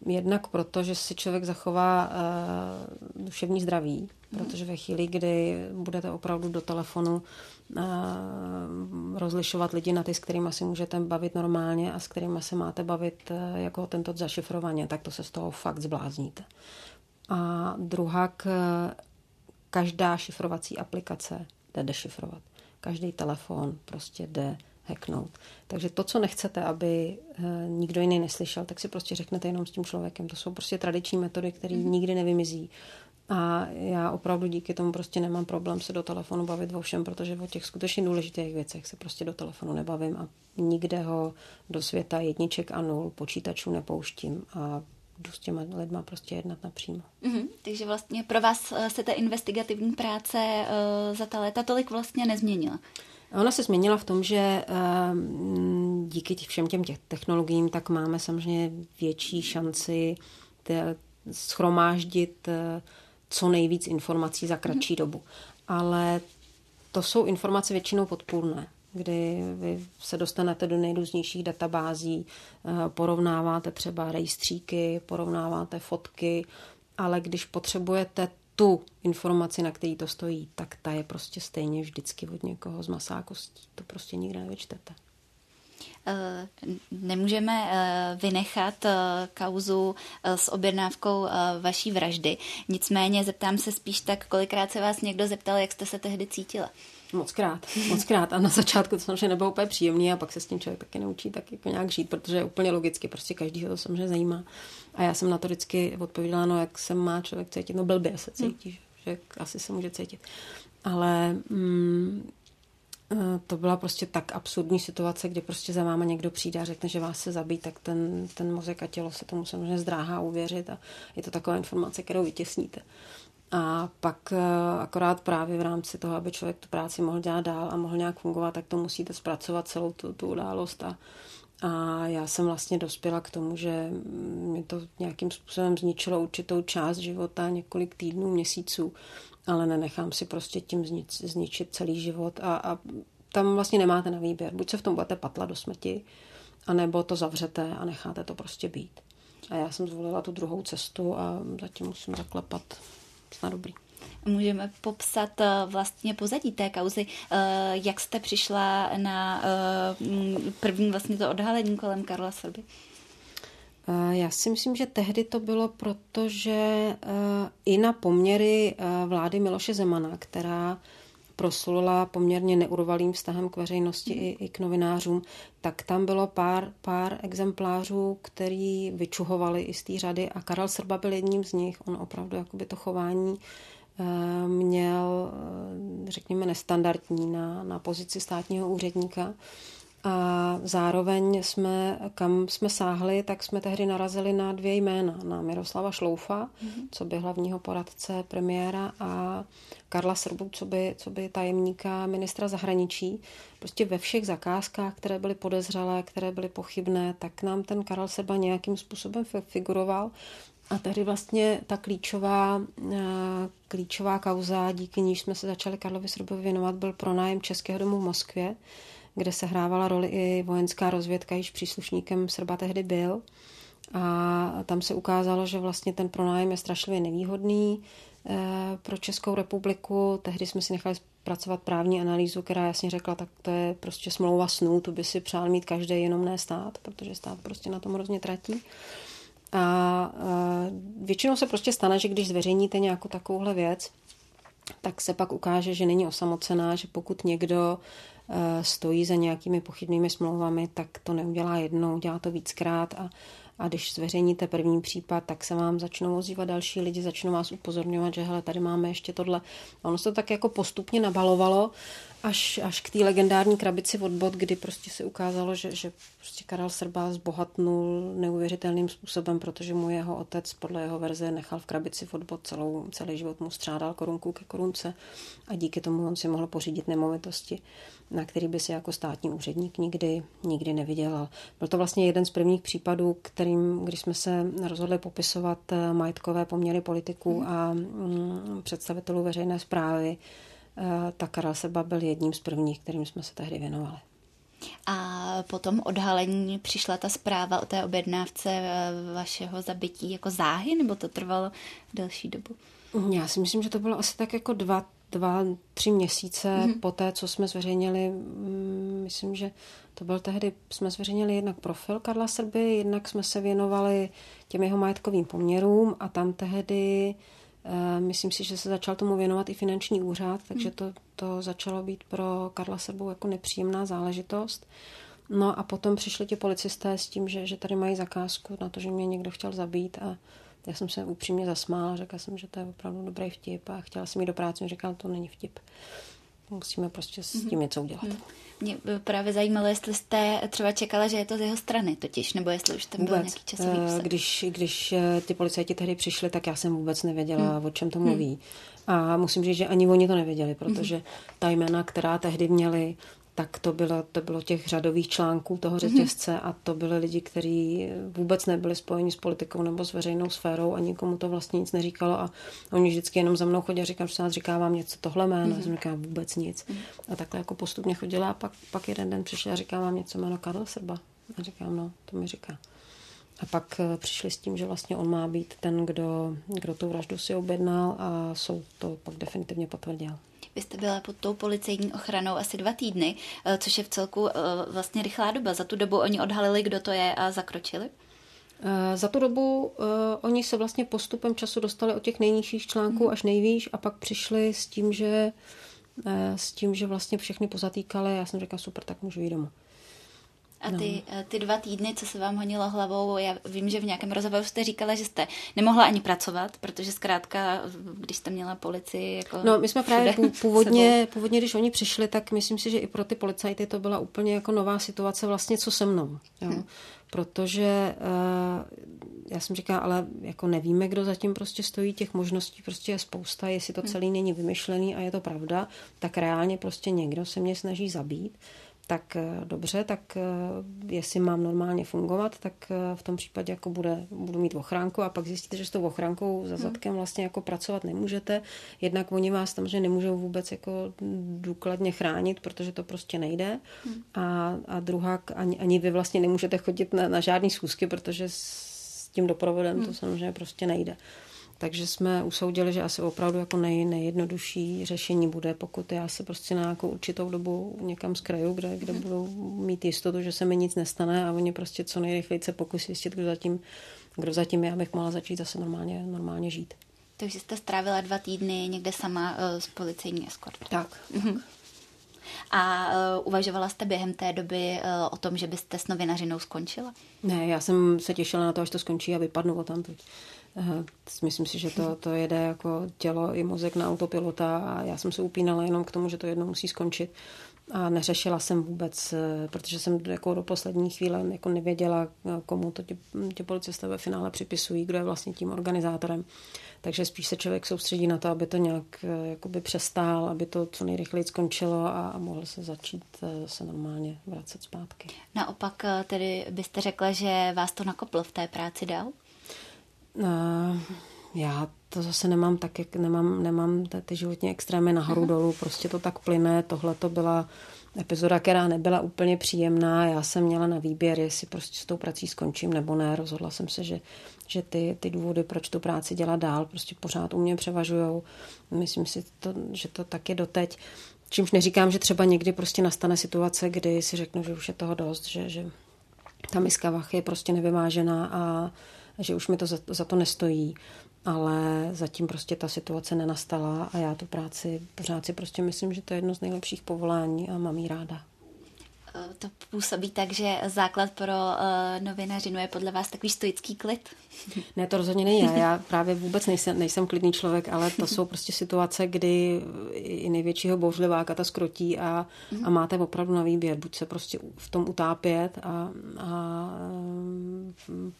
Jednak proto, že si člověk zachová duševní zdraví, protože ve chvíli, kdy budete opravdu do telefonu rozlišovat lidi na ty, s kterými si můžete bavit normálně a s kterými se máte bavit jako tento zašifrovaně, tak to se z toho fakt zblázníte. A druhak, každá šifrovací aplikace jde dešifrovat. Každý telefon prostě jde hacknout. Takže to, co nechcete, aby nikdo jiný neslyšel, tak si prostě řeknete jenom s tím člověkem. To jsou prostě tradiční metody, které nikdy nevymizí. A já opravdu díky tomu prostě nemám problém se do telefonu bavit o všem, protože o těch skutečně důležitých věcech se prostě do telefonu nebavím a nikde ho do světa jedniček a nul počítačů nepouštím a jdu s těma lidma prostě jednat napřímo. Mm-hmm. Takže vlastně pro vás se ta investigativní práce za ta léta tolik vlastně nezměnila? Ona se změnila v tom, že díky všem těm technologiím tak máme samozřejmě větší šanci shromáždit co nejvíc informací za kratší dobu. Ale to jsou informace většinou podpůrné, kdy vy se dostanete do nejrůznějších databází, porovnáváte třeba rejstříky, porovnáváte fotky, ale když potřebujete tu informaci, na který to stojí, tak ta je prostě stejně vždycky od někoho z masákostí. To prostě nikde nevyčtete. Nemůžeme vynechat kauzu s objednávkou vaší vraždy. Nicméně zeptám se spíš tak, kolikrát se vás někdo zeptal, jak jste se tehdy cítila? Mockrát. A na začátku to samozřejmě nebylo úplně příjemné a pak se s tím člověk taky neučí tak jako nějak žít, protože úplně logicky prostě každýho to samozřejmě zajímá. A já jsem na to vždycky odpovídala, no jak se má člověk cítit, no blbě se cítí, že asi se může cítit. Ale to byla prostě tak absurdní situace, kdy prostě za váma někdo přijde a řekne, že vás se zabíjí, tak ten mozek a tělo se tomu samozřejmě zdráhá uvěřit a je to taková informace, kterou vytěsníte. A pak akorát právě v rámci toho, aby člověk tu práci mohl dělat dál a mohl nějak fungovat, tak to musíte zpracovat celou tu událost. A já jsem vlastně dospěla k tomu, že mě to nějakým způsobem zničilo určitou část života, několik týdnů, měsíců, ale nenechám si prostě tím zničit celý život a tam vlastně nemáte na výběr. Buď se v tom budete patlat do smrti, anebo to zavřete a necháte to prostě být. A já jsem zvolila tu druhou cestu a zatím musím zaklepat. Na dobrý. Můžeme popsat vlastně pozadí té kauzy, jak jste přišla na první vlastně to odhalení kolem Karla Srby? Já si myslím, že tehdy to bylo, protože i na poměry vlády Miloše Zemana, která proslula poměrně neurvalým vztahem k veřejnosti i k novinářům, tak tam bylo pár exemplářů, který vyčuhovali i z té řady a Karel Srba byl jedním z nich. On opravdu jakoby to chování měl, řekněme, nestandardní na pozici státního úředníka. A zároveň kam jsme sáhli, tak jsme tehdy narazili na dvě jména. Na Miroslava Šloufa, coby hlavního poradce premiéra a Karla Srbu, coby tajemníka ministra zahraničí. Prostě ve všech zakázkách, které byly podezřelé, které byly pochybné, tak nám ten Karel Srba nějakým způsobem figuroval. A tehdy vlastně ta klíčová kauza, díky níž jsme se začali Karlovi Srbovi věnovat, byl pronájem Českého domu v Moskvě, kde se hrávala roli i vojenská rozvědka, již příslušníkem Srba tehdy byl. A tam se ukázalo, že vlastně ten pronájem je strašlivě nevýhodný pro Českou republiku. Tehdy jsme si nechali zpracovat právní analýzu, která jasně řekla, tak to je prostě smlouva snů, tu by si přál mít každý, jenom ne stát, protože stát prostě na tom hrozně tratí. A většinou se prostě stane, že když zveřejníte nějakou takovouhle věc, tak se pak ukáže, že není osamocená, že pokud někdo stojí za nějakými pochybnými smlouvami, tak to neudělá jednou, dělá to víckrát a když zveřejníte první případ, tak se vám začnou ozývat další lidi, začnou vás upozorňovat, že hele, tady máme ještě tohle. A ono se to tak jako postupně nabalovalo až k té legendární krabici od bot, kdy prostě se ukázalo, že prostě Karel Srba zbohatnul neuvěřitelným způsobem, protože mu jeho otec podle jeho verze nechal v krabici od bot celý život, mu střádal korunku ke korunce a díky tomu on si mohl pořídit nemovitosti, na který by si jako státní úředník nikdy nevydělal. Byl to vlastně jeden z prvních případů, když jsme se rozhodli popisovat majetkové poměry politiků a představitelů veřejné správy, tak Karel Srba byl jedním z prvních, kterým jsme se tehdy věnovali. A potom odhalení přišla ta zpráva o té objednávce vašeho zabití jako záhy, nebo to trvalo delší dobu? Já si myslím, že to bylo asi tak jako 2-3 měsíce poté, co jsme zveřejnili, myslím, že to byl tehdy, jsme zveřejnili jednak profil Karla Srby, jednak jsme se věnovali těm jeho majetkovým poměrům a tam tehdy Myslím si, že se začal tomu věnovat i finanční úřad, takže to začalo být pro Karla Srbu jako nepříjemná záležitost. No a potom přišli ti policisté s tím, že tady mají zakázku na to, že mě někdo chtěl zabít, a já jsem se upřímně zasmála, řekla jsem, že to je opravdu dobrý vtip, a chtěla jsem jít do práce, mi říkala, to není vtip. Musíme prostě s tím něco udělat. Mě právě zajímalo, jestli jste třeba čekala, že je to z jeho strany totiž, nebo jestli už tam byl nějaký časový úsek. Když ty policajti tehdy přišli, tak já jsem vůbec nevěděla, o čem to mluví. A musím říct, že ani oni to nevěděli, protože ta jména, která tehdy měli, tak to bylo těch řadových článků toho řetězce, a to byly lidi, kteří vůbec nebyli spojeni s politikou nebo s veřejnou sférou, a nikomu to vlastně nic neříkalo, a oni vždycky jenom za mnou chodili a říkám, že nás říká vám něco tohle jméno, já jsem říkala vůbec nic. A takhle jako postupně chodila, a pak jeden den přišla a říká vám něco jméno Karel Srba. A říkám, no, to mi říká. A pak přišli s tím, že vlastně on má být ten, kdo tu vraždu si objednal, a soud to pak definitivně potvrdil. Vy jste byla pod tou policejní ochranou asi 2 týdny, což je v celku vlastně rychlá doba. Za tu dobu oni odhalili, kdo to je, a zakročili? Za tu dobu oni se vlastně postupem času dostali od těch nejnižších článků až nejvýš, a pak přišli s tím, že vlastně všechny pozatýkali. Já jsem řekla, super, tak můžu jít domů. A ty 2 týdny, co se vám honilo hlavou, já vím, že v nějakém rozhovoru jste říkala, že jste nemohla ani pracovat, protože zkrátka, když jste měla policii jako... No, my jsme právě původně, když oni přišli, tak myslím si, že i pro ty policajty to byla úplně jako nová situace vlastně, co se mnou, jo. Protože já jsem říkala, ale jako nevíme, kdo zatím prostě stojí, těch možností prostě je spousta, jestli to celý není vymyšlený a je to pravda, tak reálně prostě někdo se mě snaží zabít. Tak dobře, tak jestli mám normálně fungovat, tak v tom případě jako budu mít ochránku, a pak zjistíte, že s tou ochránkou za zadkem vlastně jako pracovat nemůžete. Jednak oni vás tam, že nemůžou vůbec jako důkladně chránit, protože to prostě nejde. A druhá, ani vy vlastně nemůžete chodit na žádný schůzky, protože s tím doprovodem to samozřejmě prostě nejde. Takže jsme usoudili, že asi opravdu jako nejjednodušší řešení bude, pokud já se prostě na nějakou určitou dobu někam zkraju, kde budou mít jistotu, že se mi nic nestane, a oni prostě co nejrychleji se pokusí zjistit, kdo zatím je, abych mohla začít zase normálně žít. Takže jste strávila 2 týdny někde sama s policejní eskortou. Tak. A uvažovala jste během té doby o tom, že byste s novinařinou skončila? Ne, já jsem se těšila na to, až to skončí a vypadnu odtamtud. Myslím si, že to jede jako tělo i mozek na autopilota, a já jsem se upínala jenom k tomu, že to jednou musí skončit, a neřešila jsem vůbec, protože jsem jako do poslední chvíle jako nevěděla, komu to ti policisté ve finále připisují, kdo je vlastně tím organizátorem. Takže spíš se člověk soustředí na to, aby to nějak jakoby přestál, aby to co nejrychleji skončilo, a mohl se začít se normálně vracet zpátky. Naopak tedy byste řekla, že vás to nakoplo v té práci dál? Já to zase nemám tak, jak nemám ty životní extrémy nahoru dolů, prostě to tak plyne. Tohle to byla epizoda, která nebyla úplně příjemná. Já jsem měla na výběr, jestli prostě s tou prací skončím nebo ne. Rozhodla jsem se, že ty důvody, proč tu práci dělat dál, prostě pořád u mě převažujou. Myslím si, že to tak je doteď. Čímž neříkám, že třeba někdy prostě nastane situace, kdy si řeknu, že už je toho dost, že ta miska vach je prostě nevyvážená a že už mi to za to nestojí, ale zatím prostě ta situace nenastala a já tu práci pořád si prostě myslím, že to je jedno z nejlepších povolání a mám ji ráda. To působí tak, že základ pro novinařinu je podle vás takový stoický klid? Ne, to rozhodně není. Já právě vůbec nejsem klidný člověk, ale to jsou prostě situace, kdy i největšího bouřliváka ta skrotí a máte opravdu na výběr. Buď se prostě v tom utápět a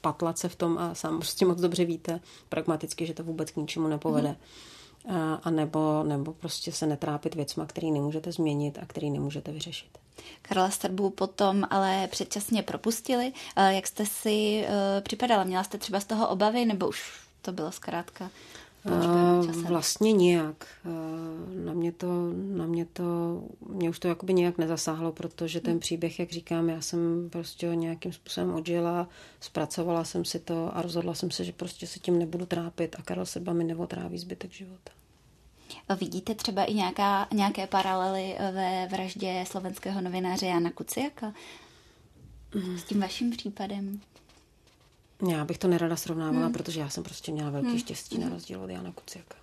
patlat se v tom a sám prostě moc dobře víte pragmaticky, že to vůbec k ničemu nepovede. A nebo prostě se netrápit věcma, který nemůžete změnit a který nemůžete vyřešit. Karla Srbu potom ale předčasně propustili. Jak jste si připadala? Měla jste třeba z toho obavy, nebo už to bylo zkrátka? Vlastně nijak. Mě už to jakoby nějak nezasáhlo, protože ten příběh, jak říkám, já jsem prostě nějakým způsobem odžila, zpracovala jsem si to a rozhodla jsem se, že prostě se tím nebudu trápit a Karel Srba mi neotráví zbytek života. Vidíte třeba i nějaké paralely ve vraždě slovenského novináře Jana Kuciaka s tím vaším případem? Já bych to nerada srovnávala, protože já jsem prostě měla velké štěstí na rozdíl od Jana Kuciaka.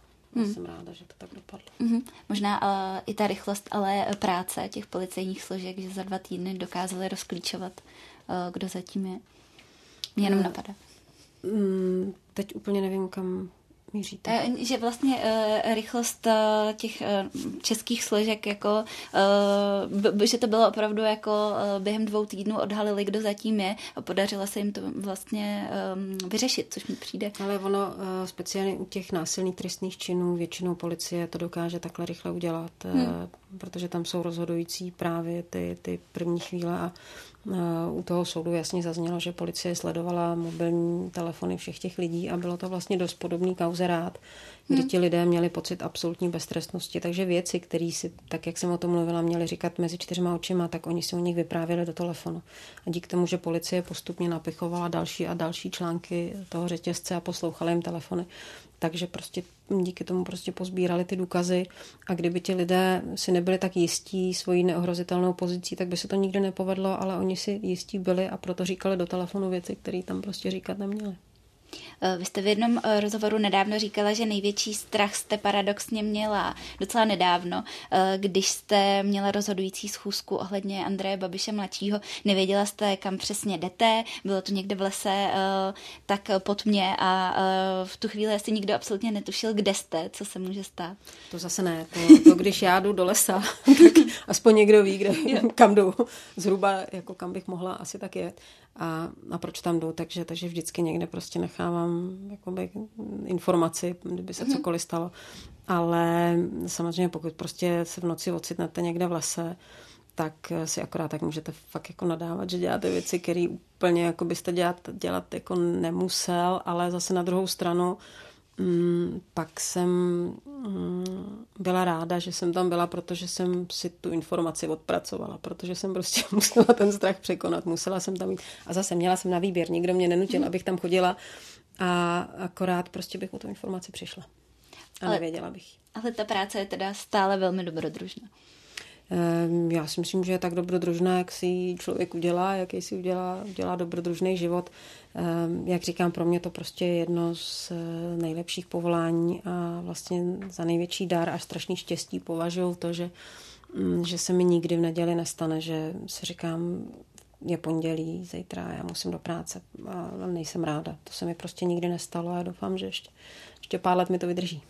Jsem ráda, že to tak dopadlo. Možná i ta rychlost, ale práce těch policejních složek, že za 2 týdny dokázali rozklíčovat, kdo zatím je. Mě jenom napadá. Teď úplně nevím, kam míříte. Že vlastně rychlost těch českých složek, jako, že to bylo opravdu jako během 2 týdnů odhalili, kdo zatím je a podařilo se jim to vlastně vyřešit, což mi přijde. Ale ono speciálně u těch násilných trestných činů většinou policie to dokáže takhle rychle udělat, protože tam jsou rozhodující právě ty první chvíle a u toho soudu jasně zaznělo, že policie sledovala mobilní telefony všech těch lidí a bylo to vlastně dost podobný kauze Rád, kdy ti lidé měli pocit absolutní beztrestnosti, takže věci, které si, tak jak jsem o tom mluvila, měli říkat mezi 4 očima, tak oni si o nich vyprávěli do telefonu. A díky tomu, že policie postupně napichovala další a další články toho řetězce a poslouchala jim telefony, takže prostě díky tomu prostě pozbírali ty důkazy a kdyby ti lidé si nebyli tak jistí svojí neohrozitelnou pozicí, tak by se to nikdy nepovedlo, ale oni si jistí byli a proto říkali do telefonu věci, které tam prostě říkat neměli. Vy jste v jednom rozhovoru nedávno říkala, že největší strach jste paradoxně měla docela nedávno, když jste měla rozhodující schůzku ohledně Andreje Babiše mladšího. Nevěděla jste, kam přesně jdete, bylo to někde v lese, tak pod mě a v tu chvíli asi nikdo absolutně netušil, kde jste, co se může stát. To zase ne, to když já jdu do lesa, tak aspoň někdo ví, kde, kam jdu, zhruba jako kam bych mohla asi tak jet. A proč tam jdu, takže vždycky někde prostě nechávám jakoby informaci, kdyby se cokoliv stalo. Ale samozřejmě pokud prostě se v noci ocitnete někde v lese, tak si akorát tak můžete fakt jako nadávat, že děláte věci, které úplně jako byste dělat jako nemusel, ale zase na druhou stranu pak jsem byla ráda, že jsem tam byla, protože jsem si tu informaci odpracovala, protože jsem prostě musela ten strach překonat, musela jsem tam jít a zase měla jsem na výběr, nikdo mě nenutil, abych tam chodila a akorát prostě bych o tu informaci přišla a nevěděla bych. Ale ta práce je teda stále velmi dobrodružná. Já si myslím, že je tak dobrodružná, jak si člověk udělá, jaký si udělá dobrodružný život. Jak říkám, pro mě to prostě je jedno z nejlepších povolání a vlastně za největší dar a strašný štěstí považuji to, že se mi nikdy v neděli nestane, že si říkám, je pondělí, zítra já musím do práce, ale nejsem ráda. To se mi prostě nikdy nestalo a doufám, že ještě pár let mi to vydrží.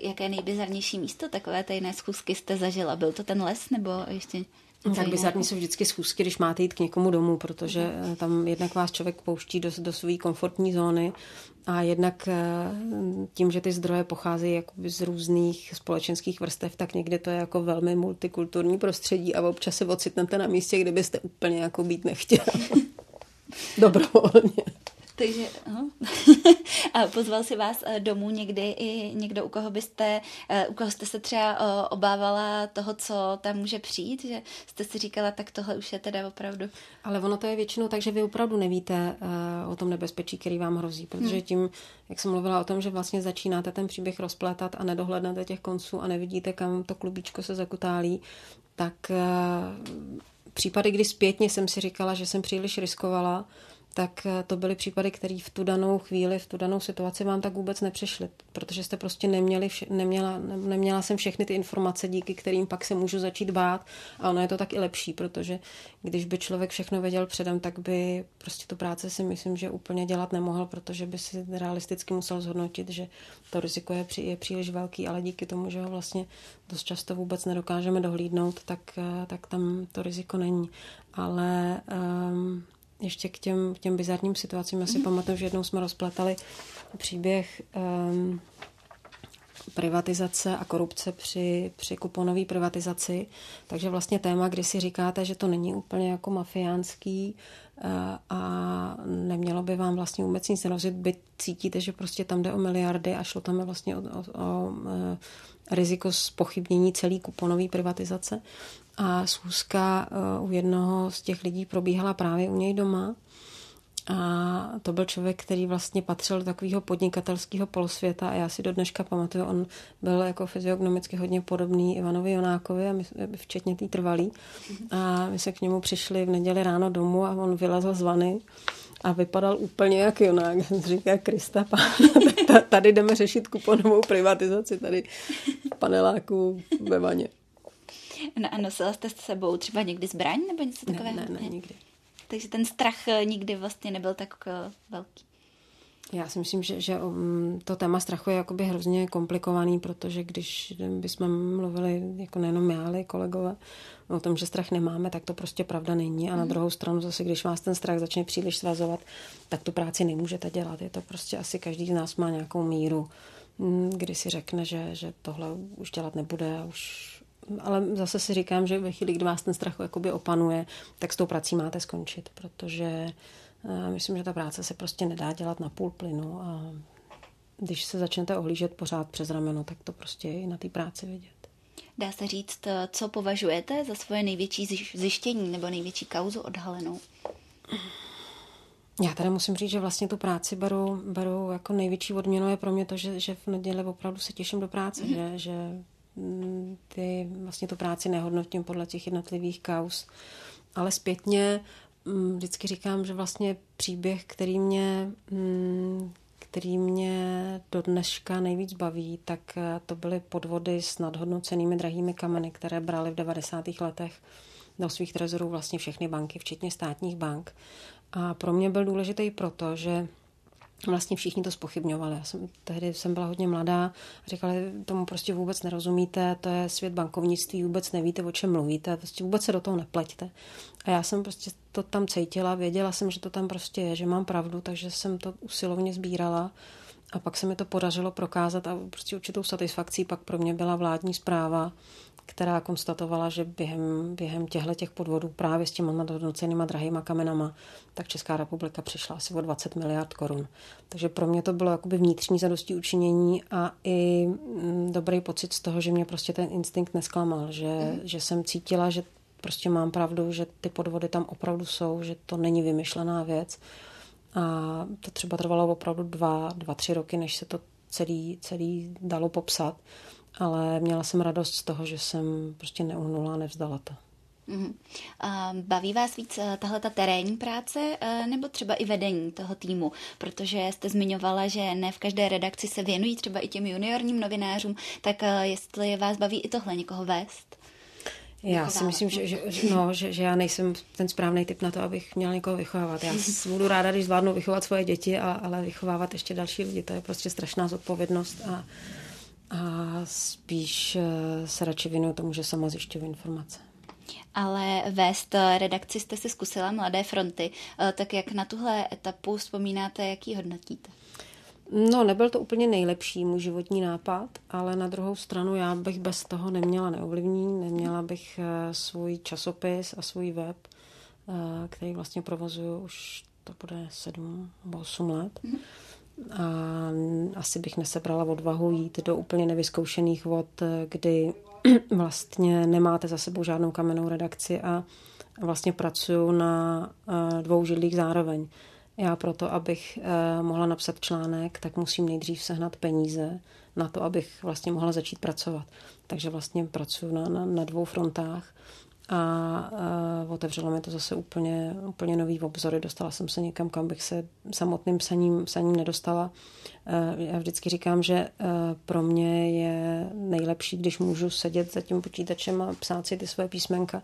Jaké nejbizarnější místo takové tajné schůzky jste zažila? Byl to ten les nebo ještě... Tak bizarní jsou vždycky schůzky, když máte jít k někomu domů, protože tam jednak vás člověk pouští do své komfortní zóny a jednak tím, že ty zdroje pocházejí jakoby z různých společenských vrstev, tak někde to je jako velmi multikulturní prostředí a občas se ocitnete na místě, kde byste úplně jako být nechtěla. Dobrovolně. Takže a pozval si vás domů někdy i někdo, u koho jste se třeba obávala toho, co tam může přijít, že jste si říkala, tak tohle už je teda opravdu. Ale ono to je většinou tak, že vy opravdu nevíte o tom nebezpečí, který vám hrozí, protože tím, jak jsem mluvila o tom, že vlastně začínáte ten příběh rozplétat a nedohlednete těch konců a nevidíte, kam to klubíčko se zakutálí, tak případy, kdy zpětně jsem si říkala, že jsem příliš riskovala, tak to byly případy, které v tu danou chvíli, v tu danou situaci vám tak vůbec nepřišly, protože jste prostě neměla jsem všechny ty informace, díky kterým pak se můžu začít bát a ono je to tak i lepší, protože když by člověk všechno věděl předem, tak by prostě tu práci si myslím, že úplně dělat nemohl, protože by si realisticky musel zhodnotit, že to riziko je příliš velký, ale díky tomu, že ho vlastně dost často vůbec nedokážeme dohlídnout, tak tam to riziko není. Ale... ještě k těm bizarním situacím. Já si pamatuju, že jednou jsme rozplatali příběh privatizace a korupce při kuponové privatizaci. Takže vlastně téma, kdy si říkáte, že to není úplně jako mafiánský a nemělo by vám vlastně vůbec nic hrozit, byť cítíte, že prostě tam jde o miliardy a šlo tam vlastně o riziko zpochybnění celý kuponové privatizace. A schůzka u jednoho z těch lidí probíhala právě u něj doma. A to byl člověk, který vlastně patřil do takového podnikatelského polosvěta a já si do dneška pamatuju, on byl jako fyziognomicky hodně podobný Ivanovi Jonákovi, a my, včetně tý trvalý. A my se k němu přišli v neděli ráno domů a on vylezl z vany A vypadal úplně jak Jonák, říká Krista pána, tady jdeme řešit kuponovou privatizaci, tady v paneláku ve vaně. No a nosila jste s sebou třeba někdy zbraň nebo něco takového? Ne, nikdy. Takže ten strach nikdy vlastně nebyl tak velký. Já si myslím, že to téma strachu je jakoby hrozně komplikovaný, protože když bychom mluvili, jako nejenom já, ale i kolegové, o tom, že strach nemáme, tak to prostě pravda není. A na druhou stranu zase, když vás ten strach začne příliš svazovat, tak tu práci nemůžete dělat. Je to prostě asi každý z nás má nějakou míru, kdy si řekne, že tohle už dělat nebude a už... Ale zase si říkám, že ve chvíli, kdy vás ten strach jakoby opanuje, tak s tou prací máte skončit, protože myslím, že ta práce se prostě nedá dělat na půl plynu a když se začnete ohlížet pořád přes rameno, tak to prostě je i na té práci vidět. Dá se říct, co považujete za svoje největší zjištění nebo největší kauzu odhalenou? Já tady musím říct, že vlastně tu práci beru jako největší odměnu je pro mě to, že v neděli opravdu se těším do práce, že ty vlastně tu práci nehodnotím podle těch jednotlivých kauz, ale zpětně vždycky říkám, že vlastně příběh, který mě do dneška nejvíc baví, tak to byly podvody s nadhodnocenými drahými kameny, které brali v 90. letech do svých trezorů vlastně všechny banky, včetně státních bank. A pro mě byl důležitý proto, že vlastně všichni to zpochybňovali. Tehdy jsem byla hodně mladá a říkala, tomu prostě vůbec nerozumíte, to je svět bankovnictví, vůbec nevíte, o čem mluvíte, prostě vůbec se do toho nepleťte. A já jsem prostě to tam cítila, věděla jsem, že to tam prostě je, že mám pravdu, takže jsem to usilovně sbírala a pak se mi to podařilo prokázat a prostě určitou satisfakcí pak pro mě byla vládní zpráva, která konstatovala, že během těchto podvodů právě s těma nadhodnocenýma drahýma kamenama, tak Česká republika přišla asi o 20 miliard korun. Takže pro mě to bylo jakoby vnitřní zadostiučinění a i dobrý pocit z toho, že mě prostě ten instinkt nesklamal, že jsem cítila, že prostě mám pravdu, že ty podvody tam opravdu jsou, že to není vymyšlená věc. A to třeba trvalo opravdu 2-3 roky, než se to celý dalo popsat. Ale měla jsem radost z toho, že jsem prostě neuhnula a nevzdala to. Baví vás víc tahle ta terénní práce nebo třeba i vedení toho týmu? Protože jste zmiňovala, že ne v každé redakci se věnují třeba i těm juniorním novinářům, tak jestli vás baví i tohle někoho vést? Já si myslím, že já nejsem ten správný typ na to, abych měla někoho vychovávat. Já budu ráda, když zvládnu vychovat svoje děti, ale vychovávat ještě další lidi, to je prostě strašná zodpovědnost a spíš se radši věnuju tomu, že sama zjišťuju informace. Ale vést redakci jste si zkusila Mladé fronty, tak jak na tuhle etapu vzpomínáte, jak ji hodnotíte? No, nebyl to úplně nejlepší můj životní nápad, ale na druhou stranu já bych bez toho neměla Neovlivní, neměla bych svůj časopis a svůj web, který vlastně provozuju už to bude 7 nebo 8 let. A asi bych nesebrala odvahu jít do úplně nevyzkoušených vod, kdy vlastně nemáte za sebou žádnou kamennou redakci a vlastně pracuju na 2 židlích zároveň. Já proto, abych mohla napsat článek, tak musím nejdřív sehnat peníze na to, abych vlastně mohla začít pracovat. Takže vlastně pracuju na 2 frontách a otevřelo mi to zase úplně nový obzory. Dostala jsem se někam, kam bych se samotným psaním nedostala. Já vždycky říkám, že pro mě je nejlepší, když můžu sedět za tím počítačem a psát si ty svoje písmenka,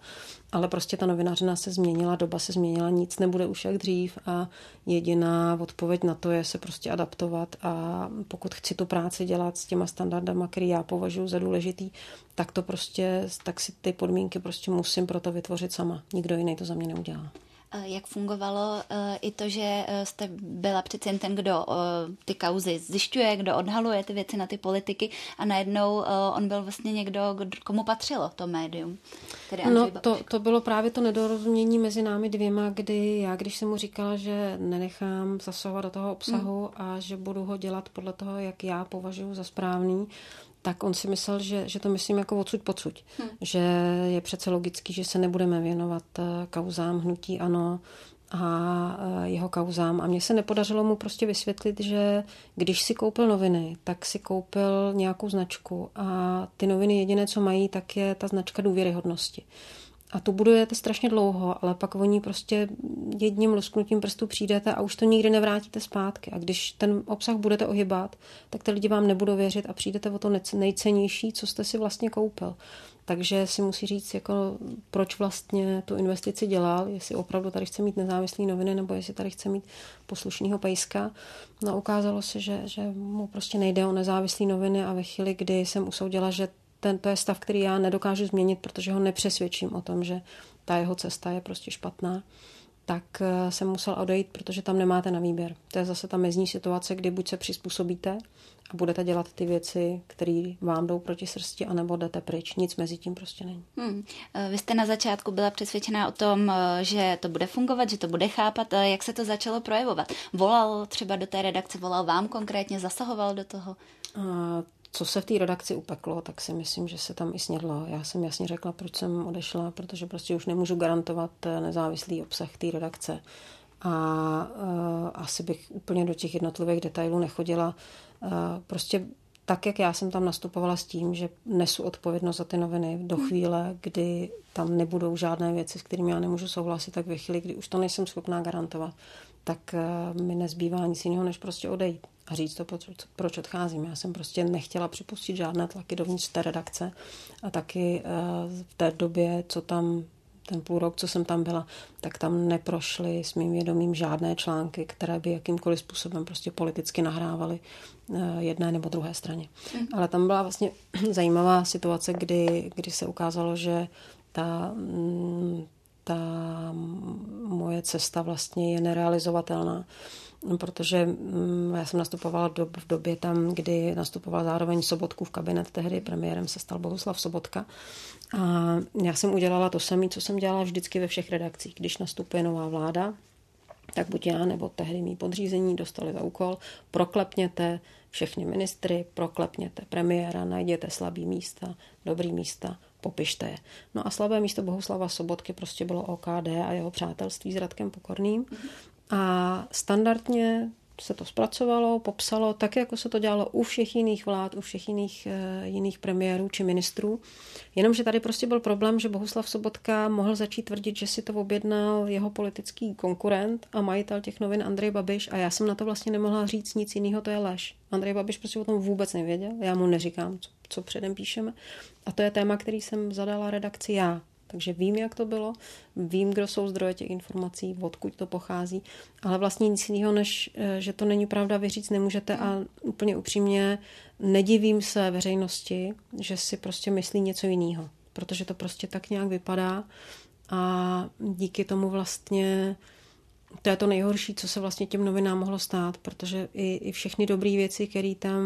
ale prostě ta novinářina se změnila, doba se změnila, nic nebude už jak dřív a jediná odpověď na to je se prostě adaptovat a pokud chci tu práci dělat s těma standardama, který já považuji za důležitý, tak si ty podmínky prostě musím pro to vytvořit sama. Nikdo jiný to za mě neudělá. Jak fungovalo i to, že jste byla přece jen ten, kdo ty kauzy zjišťuje, kdo odhaluje ty věci na ty politiky a najednou on byl vlastně někdo, komu patřilo to médium? No to bylo právě to nedorozumění mezi námi 2, kdy já, když jsem mu říkala, že nenechám zasahovat do toho obsahu a že budu ho dělat podle toho, jak já považuji za správný, tak on si myslel, že to myslím jako odsud pocud. Že je přece logický, že se nebudeme věnovat kauzám hnutí ANO a jeho kauzám. A mně se nepodařilo mu prostě vysvětlit, že když si koupil noviny, tak si koupil nějakou značku a ty noviny jediné, co mají, tak je ta značka důvěryhodnosti. A tu budujete strašně dlouho, ale pak oni prostě jedním lusknutím prstu přijdete a už to nikdy nevrátíte zpátky. A když ten obsah budete ohybat, tak ty lidi vám nebudou věřit a přijdete o to nejcennější, co jste si vlastně koupil. Takže si musí říct, jako, proč vlastně tu investici dělal, jestli opravdu tady chce mít nezávislý noviny, nebo jestli tady chce mít poslušnýho pejska. No ukázalo se, že mu prostě nejde o nezávislý noviny a ve chvíli, kdy jsem usoudila, že to je stav, který já nedokážu změnit, protože ho nepřesvědčím o tom, že ta jeho cesta je prostě špatná, tak jsem musel odejít, protože tam nemáte na výběr. To je zase ta mezní situace, kdy buď se přizpůsobíte a budete dělat ty věci, které vám jdou proti srsti, anebo jdete pryč. Nic mezi tím prostě není. Vy jste na začátku byla přesvědčená o tom, že to bude fungovat, že to bude chápat. Jak se to začalo projevovat? Volal třeba do té redakce, volal vám konkrétně, zasahoval do toho? Co se v té redakci upeklo, tak si myslím, že se tam i snědlo. Já jsem jasně řekla, proč jsem odešla, protože prostě už nemůžu garantovat nezávislý obsah té redakce. A asi bych úplně do těch jednotlivých detailů nechodila. Prostě tak, jak já jsem tam nastupovala s tím, že nesu odpovědnost za ty noviny do chvíle, kdy tam nebudou žádné věci, s kterými já nemůžu souhlasit, tak ve chvíli, kdy už to nejsem schopná garantovat, tak mi nezbývá nic jiného, než prostě odejít a říct to, proč odcházím. Já jsem prostě nechtěla připustit žádné tlaky dovnitř té redakce a taky v té době, co tam ten půl rok, co jsem tam byla, tak tam neprošly s mým vědomím žádné články, které by jakýmkoliv způsobem prostě politicky nahrávaly jedné nebo druhé straně. Ale tam byla vlastně zajímavá situace, kdy se ukázalo, že ta moje cesta vlastně je nerealizovatelná, protože já jsem nastupovala v době tam, kdy nastupoval zároveň Sobotkův kabinet, tehdy premiérem se stal Bohuslav Sobotka. A já jsem udělala to samé, co jsem dělala vždycky ve všech redakcích. Když nastupuje nová vláda, tak buď já nebo tehdy mý podřízení dostali za úkol, proklepněte všechny ministry, proklepněte premiéra, najděte slabý místa, dobrý místa, popište je. No a slabé místo Bohuslava Sobotky prostě bylo OKD a jeho přátelství s Radkem Pokorným. A standardně se to zpracovalo, popsalo, tak, jako se to dělalo u všech jiných vlád, u všech jiných premiérů či ministrů. Jenomže tady prostě byl problém, že Bohuslav Sobotka mohl začít tvrdit, že si to objednal jeho politický konkurent a majitel těch novin Andrej Babiš a já jsem na to vlastně nemohla říct nic jiného, to je lež. Andrej Babiš prostě o tom vůbec nevěděl, já mu neříkám, co předem píšeme. A to je téma, který jsem zadala redakci já. Takže vím, jak to bylo, vím, kdo jsou zdroje těch informací, odkud to pochází, ale vlastně nic jiného, než že to není pravda, vy říct nemůžete a úplně upřímně nedivím se veřejnosti, že si prostě myslí něco jiného, protože to prostě tak nějak vypadá a díky tomu vlastně to je to nejhorší, co se vlastně těm novinám mohlo stát, protože i všechny dobré věci, které tam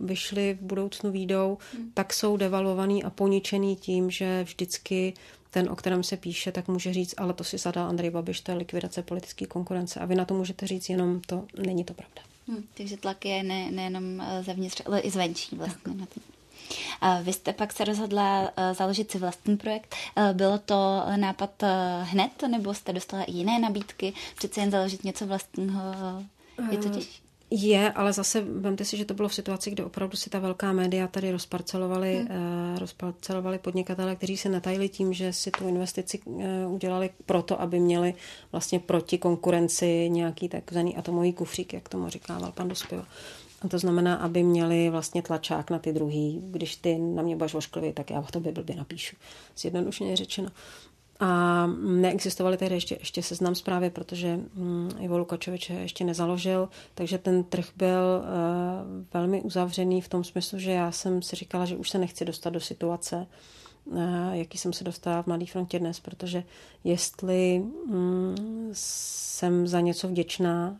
vyšly, v budoucnu výjdou, tak jsou devalvovaný a poničený tím, že vždycky ten, o kterém se píše, tak může říct, ale to si zadal Andrej Babiš, to je likvidace politické konkurence. A vy na to můžete říct jenom to, není to pravda. Takže tlak je nejenom zevnitř, ale i zvenčí vlastně na to. Vy jste pak se rozhodla založit si vlastní projekt. Bylo to nápad hned, nebo jste dostala i jiné nabídky? Přece jen založit něco vlastního, je to těžší? Je, ale zase vemte si, že to bylo v situaci, kdy opravdu si ta velká média tady rozparcelovali podnikatele, kteří se natajili tím, že si tu investici udělali proto, aby měli vlastně proti konkurenci nějaký takzvaný atomový kufřík, jak tomu říkával pan Dospěva. A to znamená, aby měli vlastně tlačák na ty druhý. Když ty na mě budeš ošklivý, tak já o tobě blbě napíšu. Zjednodušeně řečeno. A neexistovaly tehdy ještě Seznam Zprávy, protože Ivo Lukačovič ještě nezaložil, takže ten trh byl velmi uzavřený v tom smyslu, že já jsem si říkala, že už se nechci dostat do situace, jaký jsem se dostala v Mladé frontě dnes, protože jestli jsem za něco vděčná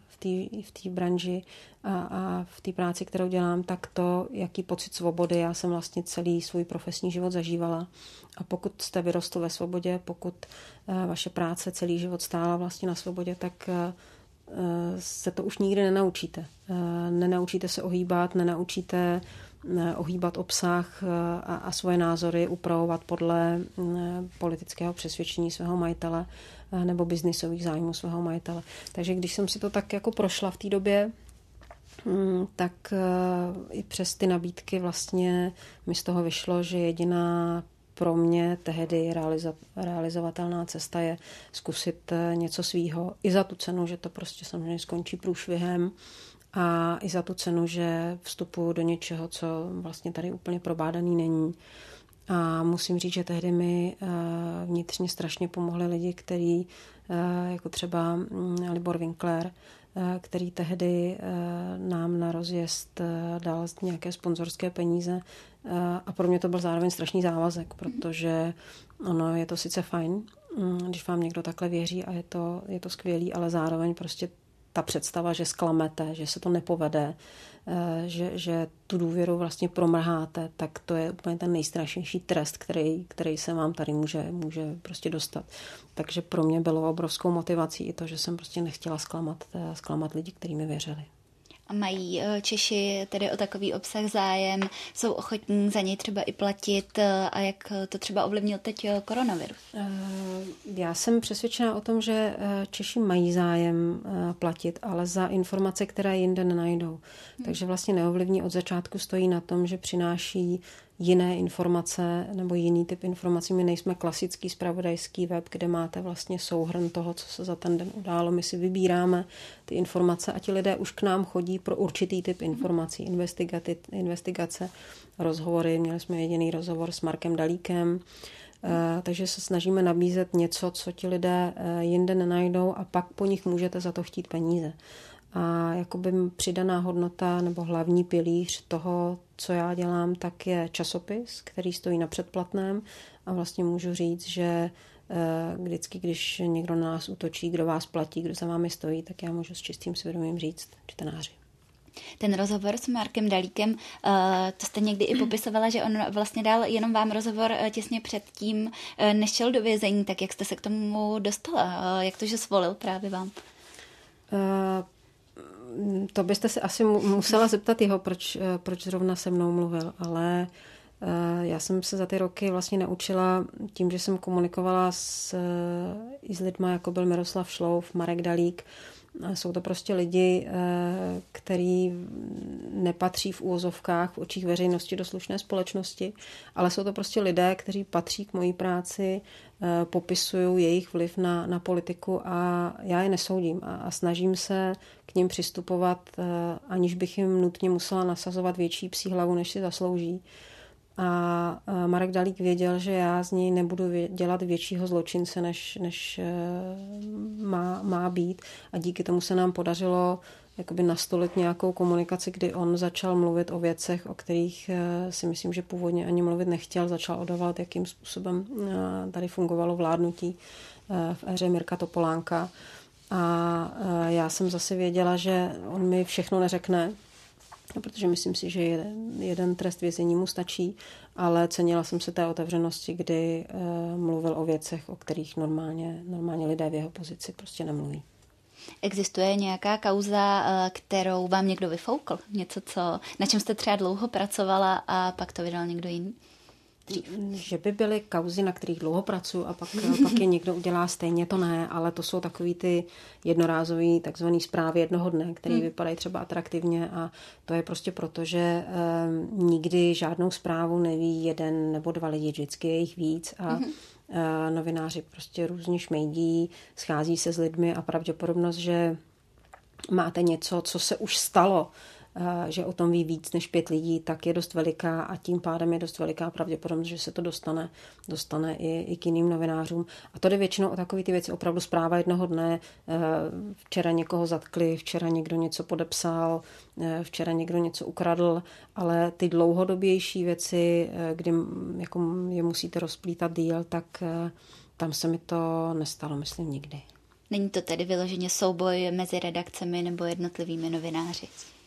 v té branži a v té práci, kterou dělám, tak to, jaký pocit svobody já jsem vlastně celý svůj profesní život zažívala. A pokud jste vyrostl ve svobodě, pokud vaše práce celý život stála vlastně na svobodě, tak se to už nikdy nenaučíte. Nenaučíte se ohýbat, nenaučíte ohýbat obsah a svoje názory upravovat podle politického přesvědčení svého majitele nebo biznisových zájmů svého majitele. Takže když jsem si to tak jako prošla v té době, tak i přes ty nabídky vlastně mi z toho vyšlo, že jediná pro mě tehdy realizovatelná cesta je zkusit něco svýho. I za tu cenu, že to prostě samozřejmě skončí průšvihem a i za tu cenu, že vstupuji do něčeho, co vlastně tady úplně probádaný není. A musím říct, že tehdy mi vnitřně strašně pomohli lidi, který, jako třeba Libor Winkler, který tehdy nám na rozjezd dal nějaké sponzorské peníze a pro mě to byl zároveň strašný závazek, protože ono je to sice fajn, když vám někdo takhle věří a je to skvělý, ale zároveň prostě ta představa, že zklamete, že se to nepovede, že tu důvěru vlastně promrháte, tak to je úplně ten nejstrašnější trest, který se vám tady může prostě dostat. Takže pro mě bylo obrovskou motivací i to, že jsem prostě nechtěla zklamat lidi, kteří mi věřili. A mají Češi tedy o takový obsah zájem? Jsou ochotní za něj třeba i platit? A jak to třeba ovlivnil teď koronavirus? Já jsem přesvědčena o tom, že Češi mají zájem platit, ale za informace, které jinde nenajdou. Takže vlastně neovlivní od začátku stojí na tom, že přináší jiné informace nebo jiný typ informací. My nejsme klasický zpravodajský web, kde máte vlastně souhrn toho, co se za ten den událo. My si vybíráme ty informace a ti lidé už k nám chodí pro určitý typ informací. Investigace, rozhovory. Měli jsme jediný rozhovor s Markem Dalíkem. Takže se snažíme nabízet něco, co ti lidé jinde nenajdou a pak po nich můžete za to chtít peníze. A jakoby přidaná hodnota nebo hlavní pilíř toho, co já dělám, tak je časopis, který stojí na předplatném a vlastně můžu říct, že vždycky, když někdo na nás útočí, kdo vás platí, kdo za vámi stojí, tak já můžu s čistým svědomím říct čtenáři. Ten rozhovor s Markem Dalíkem, to jste někdy i popisovala, že on vlastně dal jenom vám rozhovor těsně předtím, než šel do vězení, tak jak jste se k tomu dostala? Jak to, že svolil právě vám? To byste se asi musela zeptat jeho, proč zrovna se mnou mluvil, ale já jsem se za ty roky vlastně naučila tím, že jsem komunikovala i s lidma, jako byl Miroslav Šlouf, Marek Dalík. Jsou to prostě lidi, který nepatří v uvozovkách, v očích veřejnosti do slušné společnosti, ale jsou to prostě lidé, kteří patří k mojí práci, popisují jejich vliv na politiku a já je nesoudím a snažím se k nim přistupovat, aniž bych jim nutně musela nasazovat větší psí hlavu, než si zaslouží. A Marek Dalík věděl, že já z něj nebudu dělat většího zločince, než má být. A díky tomu se nám podařilo jakoby nastolit nějakou komunikaci, kdy on začal mluvit o věcech, o kterých si myslím, že původně ani mluvit nechtěl. Začal odhalovat, jakým způsobem tady fungovalo vládnutí v éře Mirka Topolánka. A já jsem zase věděla, že on mi všechno neřekne, protože myslím si, že jeden trest vězení mu stačí, ale cenila jsem se té otevřenosti, kdy mluvil o věcech, o kterých normálně lidé v jeho pozici prostě nemluví. Existuje nějaká kauza, kterou vám někdo vyfoukl? Něco, na čem jste třeba dlouho pracovala a pak to vydal někdo jiný? Že by byly kauzy, na kterých dlouho pracuji a pak je někdo udělá stejně, to ne, ale to jsou takový ty jednorázový takzvaný zprávy jednoho dne, které vypadají třeba atraktivně a to je prostě proto, že nikdy žádnou zprávu neví jeden nebo dva lidi, vždycky je jich víc a novináři prostě různě šmejdí, schází se s lidmi a pravděpodobnost, že máte něco, co se už stalo, že o tom ví víc než 5 lidí, tak je dost veliká a tím pádem je dost veliká pravděpodobnost, že se to dostane i k jiným novinářům. A to jde většinou o takové ty věci, opravdu zpráva jednoho dne, včera někoho zatkli, včera někdo něco podepsal, včera někdo něco ukradl, ale ty dlouhodobější věci, kdy jako je musíte rozplítat díl, tak tam se mi to nestalo, myslím, nikdy. Není to tedy vyloženě souboj mezi redakcemi nebo jednotlivými novináři?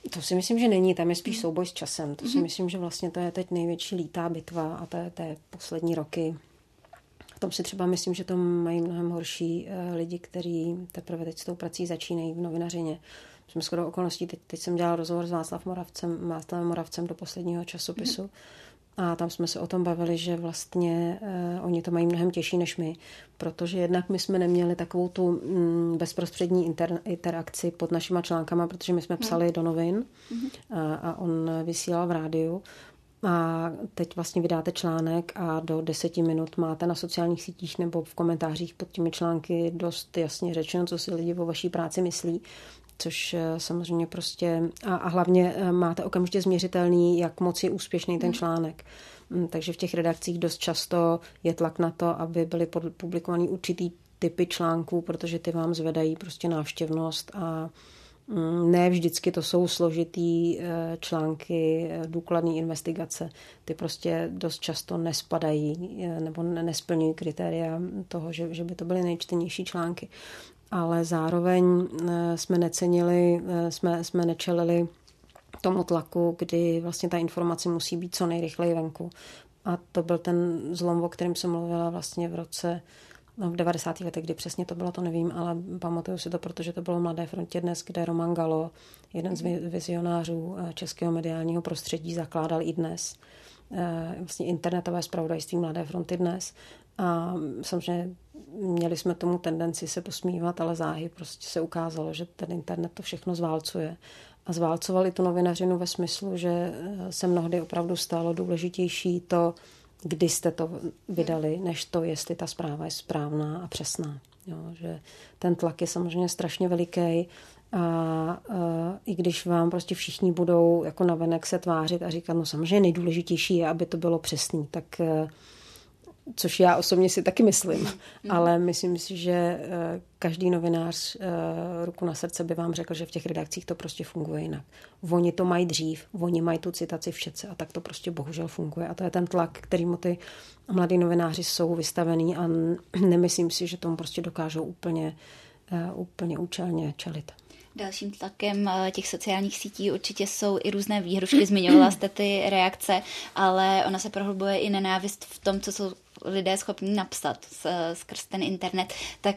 To si myslím, že není, tam je spíš souboj s časem. To si myslím, že vlastně to je teď největší lítá bitva a to je poslední roky. V tom si třeba myslím, že to mají mnohem horší lidi, kteří teprve teď s tou prací začínají v novinařině. Jsme shodou okolností, teď jsem dělala rozhovor s Václavem Moravcem do posledního časopisu a tam jsme se o tom bavili, že vlastně oni to mají mnohem těžší než my, protože jednak my jsme neměli takovou tu bezprostřední interakci pod našima článkama, protože my jsme psali do novin a on vysílal v rádiu. A teď vlastně vydáte článek a do 10 minut máte na sociálních sítích nebo v komentářích pod těmi články dost jasně řečeno, co si lidi o vaší práci myslí, což samozřejmě prostě a hlavně máte okamžitě změřitelný, jak moc je úspěšný ten článek. Takže v těch redakcích dost často je tlak na to, aby byly publikovány určitý typy článků, protože ty vám zvedají prostě návštěvnost a ne vždycky to jsou složitý články, důkladný investigace. Ty prostě dost často nespadají nebo nesplňují kritéria toho, že by to byly nejčtenější články. Ale zároveň jsme necenili, jsme nečelili tomu tlaku, kdy vlastně ta informace musí být co nejrychleji venku. A to byl ten zlom, o kterém jsem mluvila vlastně v 90. letech, kdy přesně to bylo, to nevím, ale pamatuju si to, protože to bylo v Mladé frontě Dnes, kde Roman Galo, jeden z vizionářů českého mediálního prostředí, zakládal i Dnes. Vlastně internetové zpravodajství Mladé fronty Dnes. A samozřejmě měli jsme tomu tendenci se posmívat, ale záhy prostě se ukázalo, že ten internet to všechno zválcuje. A zválcovali tu novinařinu ve smyslu, že se mnohdy opravdu stalo důležitější to, kdy jste to vydali, než to, jestli ta zpráva je správná a přesná. Jo, že ten tlak je samozřejmě strašně veliký a i když vám prostě všichni budou jako navenek se tvářit a říkat, no samozřejmě nejdůležitější je, aby to bylo přesný, tak což já osobně si taky myslím, ale myslím si, že každý novinář ruku na srdce by vám řekl, že v těch redakcích to prostě funguje jinak. Oni to mají dřív, oni mají tu citaci v četce a tak to prostě bohužel funguje. A to je ten tlak, kterýmu ty mladí novináři jsou vystavení a nemyslím si, že tomu prostě dokážou úplně účelně čelit. Dalším tlakem těch sociálních sítí určitě jsou i různé výhrušky, zmiňovala jste ty reakce, ale ona se prohlubuje i nenávist v tom, co jsou lidé schopni napsat skrz ten internet, tak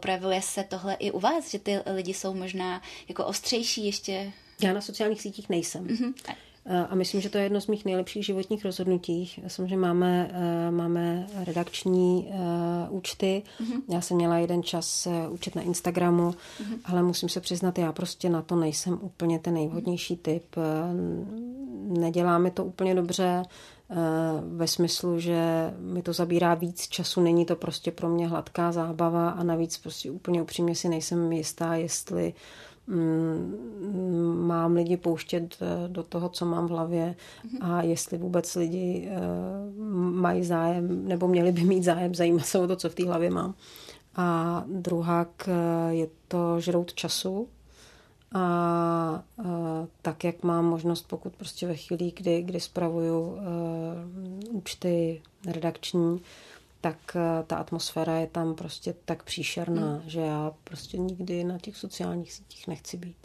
projevuje se tohle i u vás, že ty lidi jsou možná jako ostřejší ještě? Já na sociálních sítích nejsem. A myslím, že to je jedno z mých nejlepších životních rozhodnutí. Samozřejmě máme redakční účty. Já jsem měla jeden čas účet na Instagramu, ale musím se přiznat, já prostě na to nejsem úplně ten nejvhodnější typ. Nedělá mi to úplně dobře ve smyslu, že mi to zabírá víc času, není to prostě pro mě hladká zábava a navíc prostě úplně upřímně si nejsem jistá, jestli mám lidi pouštět do toho, co mám v hlavě a jestli vůbec lidi mají zájem, nebo měli by mít zájem zajímat se o to, co v té hlavě mám. A druhák je to žrout času a tak, jak mám možnost, pokud prostě ve chvíli, kdy spravuju účty redakční, tak ta atmosféra je tam prostě tak příšerná, že já prostě nikdy na těch sociálních sítích nechci být.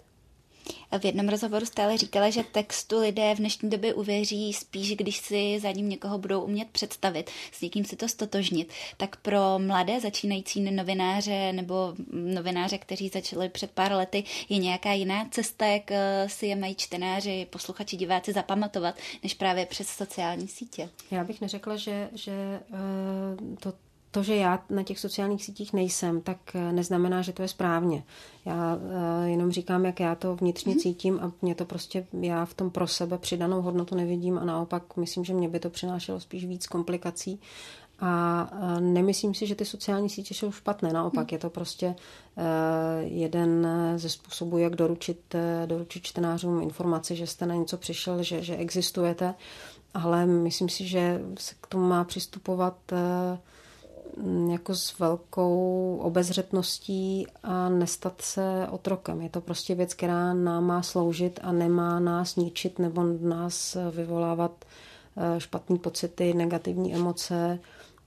V jednom rozhovoru stále říkala, že textu lidé v dnešní době uvěří spíš, když si za ním někoho budou umět představit, s někým si to stotožnit. Tak pro mladé začínající novináře nebo novináře, kteří začali před pár lety, je nějaká jiná cesta, jak si je mají čtenáři, posluchači, diváci zapamatovat, než právě přes sociální sítě? Já bych neřekla, že to, že já na těch sociálních sítích nejsem, tak neznamená, že to je správně. Já jenom říkám, jak já to vnitřně cítím a mě to prostě, já v tom pro sebe přidanou hodnotu nevidím a naopak myslím, že mě by to přinášelo spíš víc komplikací a nemyslím si, že ty sociální sítě jsou špatné, naopak je to prostě jeden ze způsobů, jak doručit čtenářům informaci, že jste na něco přišel, že existujete, ale myslím si, že se k tomu má přistupovat jako s velkou obezřetností a nestat se otrokem. Je to prostě věc, která nám má sloužit a nemá nás ničit nebo nás vyvolávat špatné pocity, negativní emoce,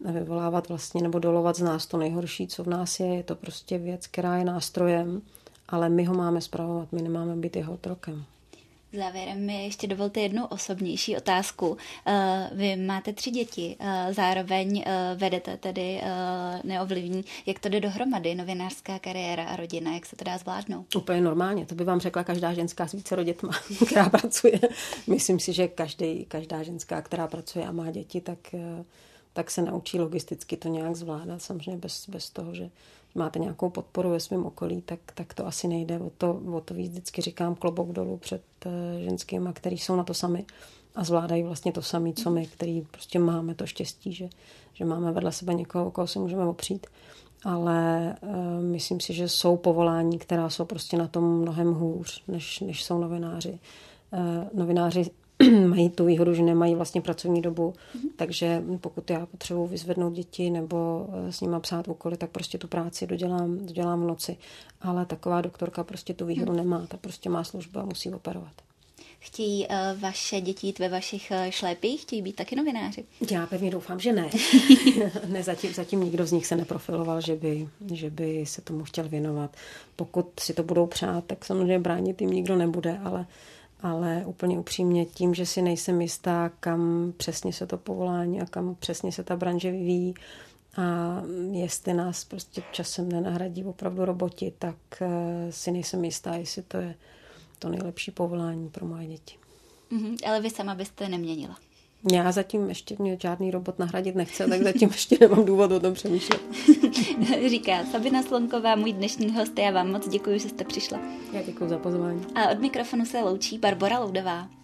vyvolávat vlastně nebo dolovat z nás to nejhorší, co v nás je. Je to prostě věc, která je nástrojem, ale my ho máme spravovat, my nemáme být jeho otrokem. Závěrem mi ještě dovolte jednu osobnější otázku. Vy máte 3 děti, zároveň vedete tedy Neovlivní. Jak to jde dohromady, novinářská kariéra a rodina, jak se to dá zvládnout? Úplně normálně, to by vám řekla každá ženská s vícero dětma, která pracuje. Myslím si, že každá ženská, která pracuje a má děti, tak se naučí logisticky to nějak zvládat. Samozřejmě bez toho, že máte nějakou podporu ve svém okolí, tak to asi nejde. O to víc vždycky říkám klobouk dolů před ženskýma, který jsou na to sami. a zvládají vlastně to samé, co my, který prostě máme to štěstí, že máme vedle sebe někoho, koho se můžeme opřít. Ale myslím si, že jsou povolání, která jsou prostě na tom mnohem hůř, než jsou novináři. Novináři mají tu výhodu, že nemají vlastně pracovní dobu, takže pokud já potřebuji vyzvednout děti nebo s nima psát úkoly, tak prostě tu práci dodělám v noci. Ale taková doktorka prostě tu výhodu nemá, ta prostě má službu a musí operovat. Chtějí vaše děti jít ve vašich šlépích? Chtějí být taky novináři? Já pevně doufám, že ne. Zatím nikdo z nich se neprofiloval, že by se tomu chtěl věnovat. Pokud si to budou přát, tak samozřejmě bránit jim nikdo nebude, ale úplně upřímně tím, že si nejsem jistá, kam přesně se to povolání a kam přesně se ta branže vyvíjí a jestli nás prostě časem nenahradí opravdu roboti, tak si nejsem jistá, jestli to je to nejlepší povolání pro moje děti. Ale vy sama byste neměnila? Já zatím ještě mě žádný robot nahradit nechce, tak zatím ještě nemám důvod o tom přemýšlet. Říká Sabina Slonková, můj dnešní host. Já vám moc děkuji, že jste přišla. Já děkuji za pozvání. A od mikrofonu se loučí Barbora Loudová.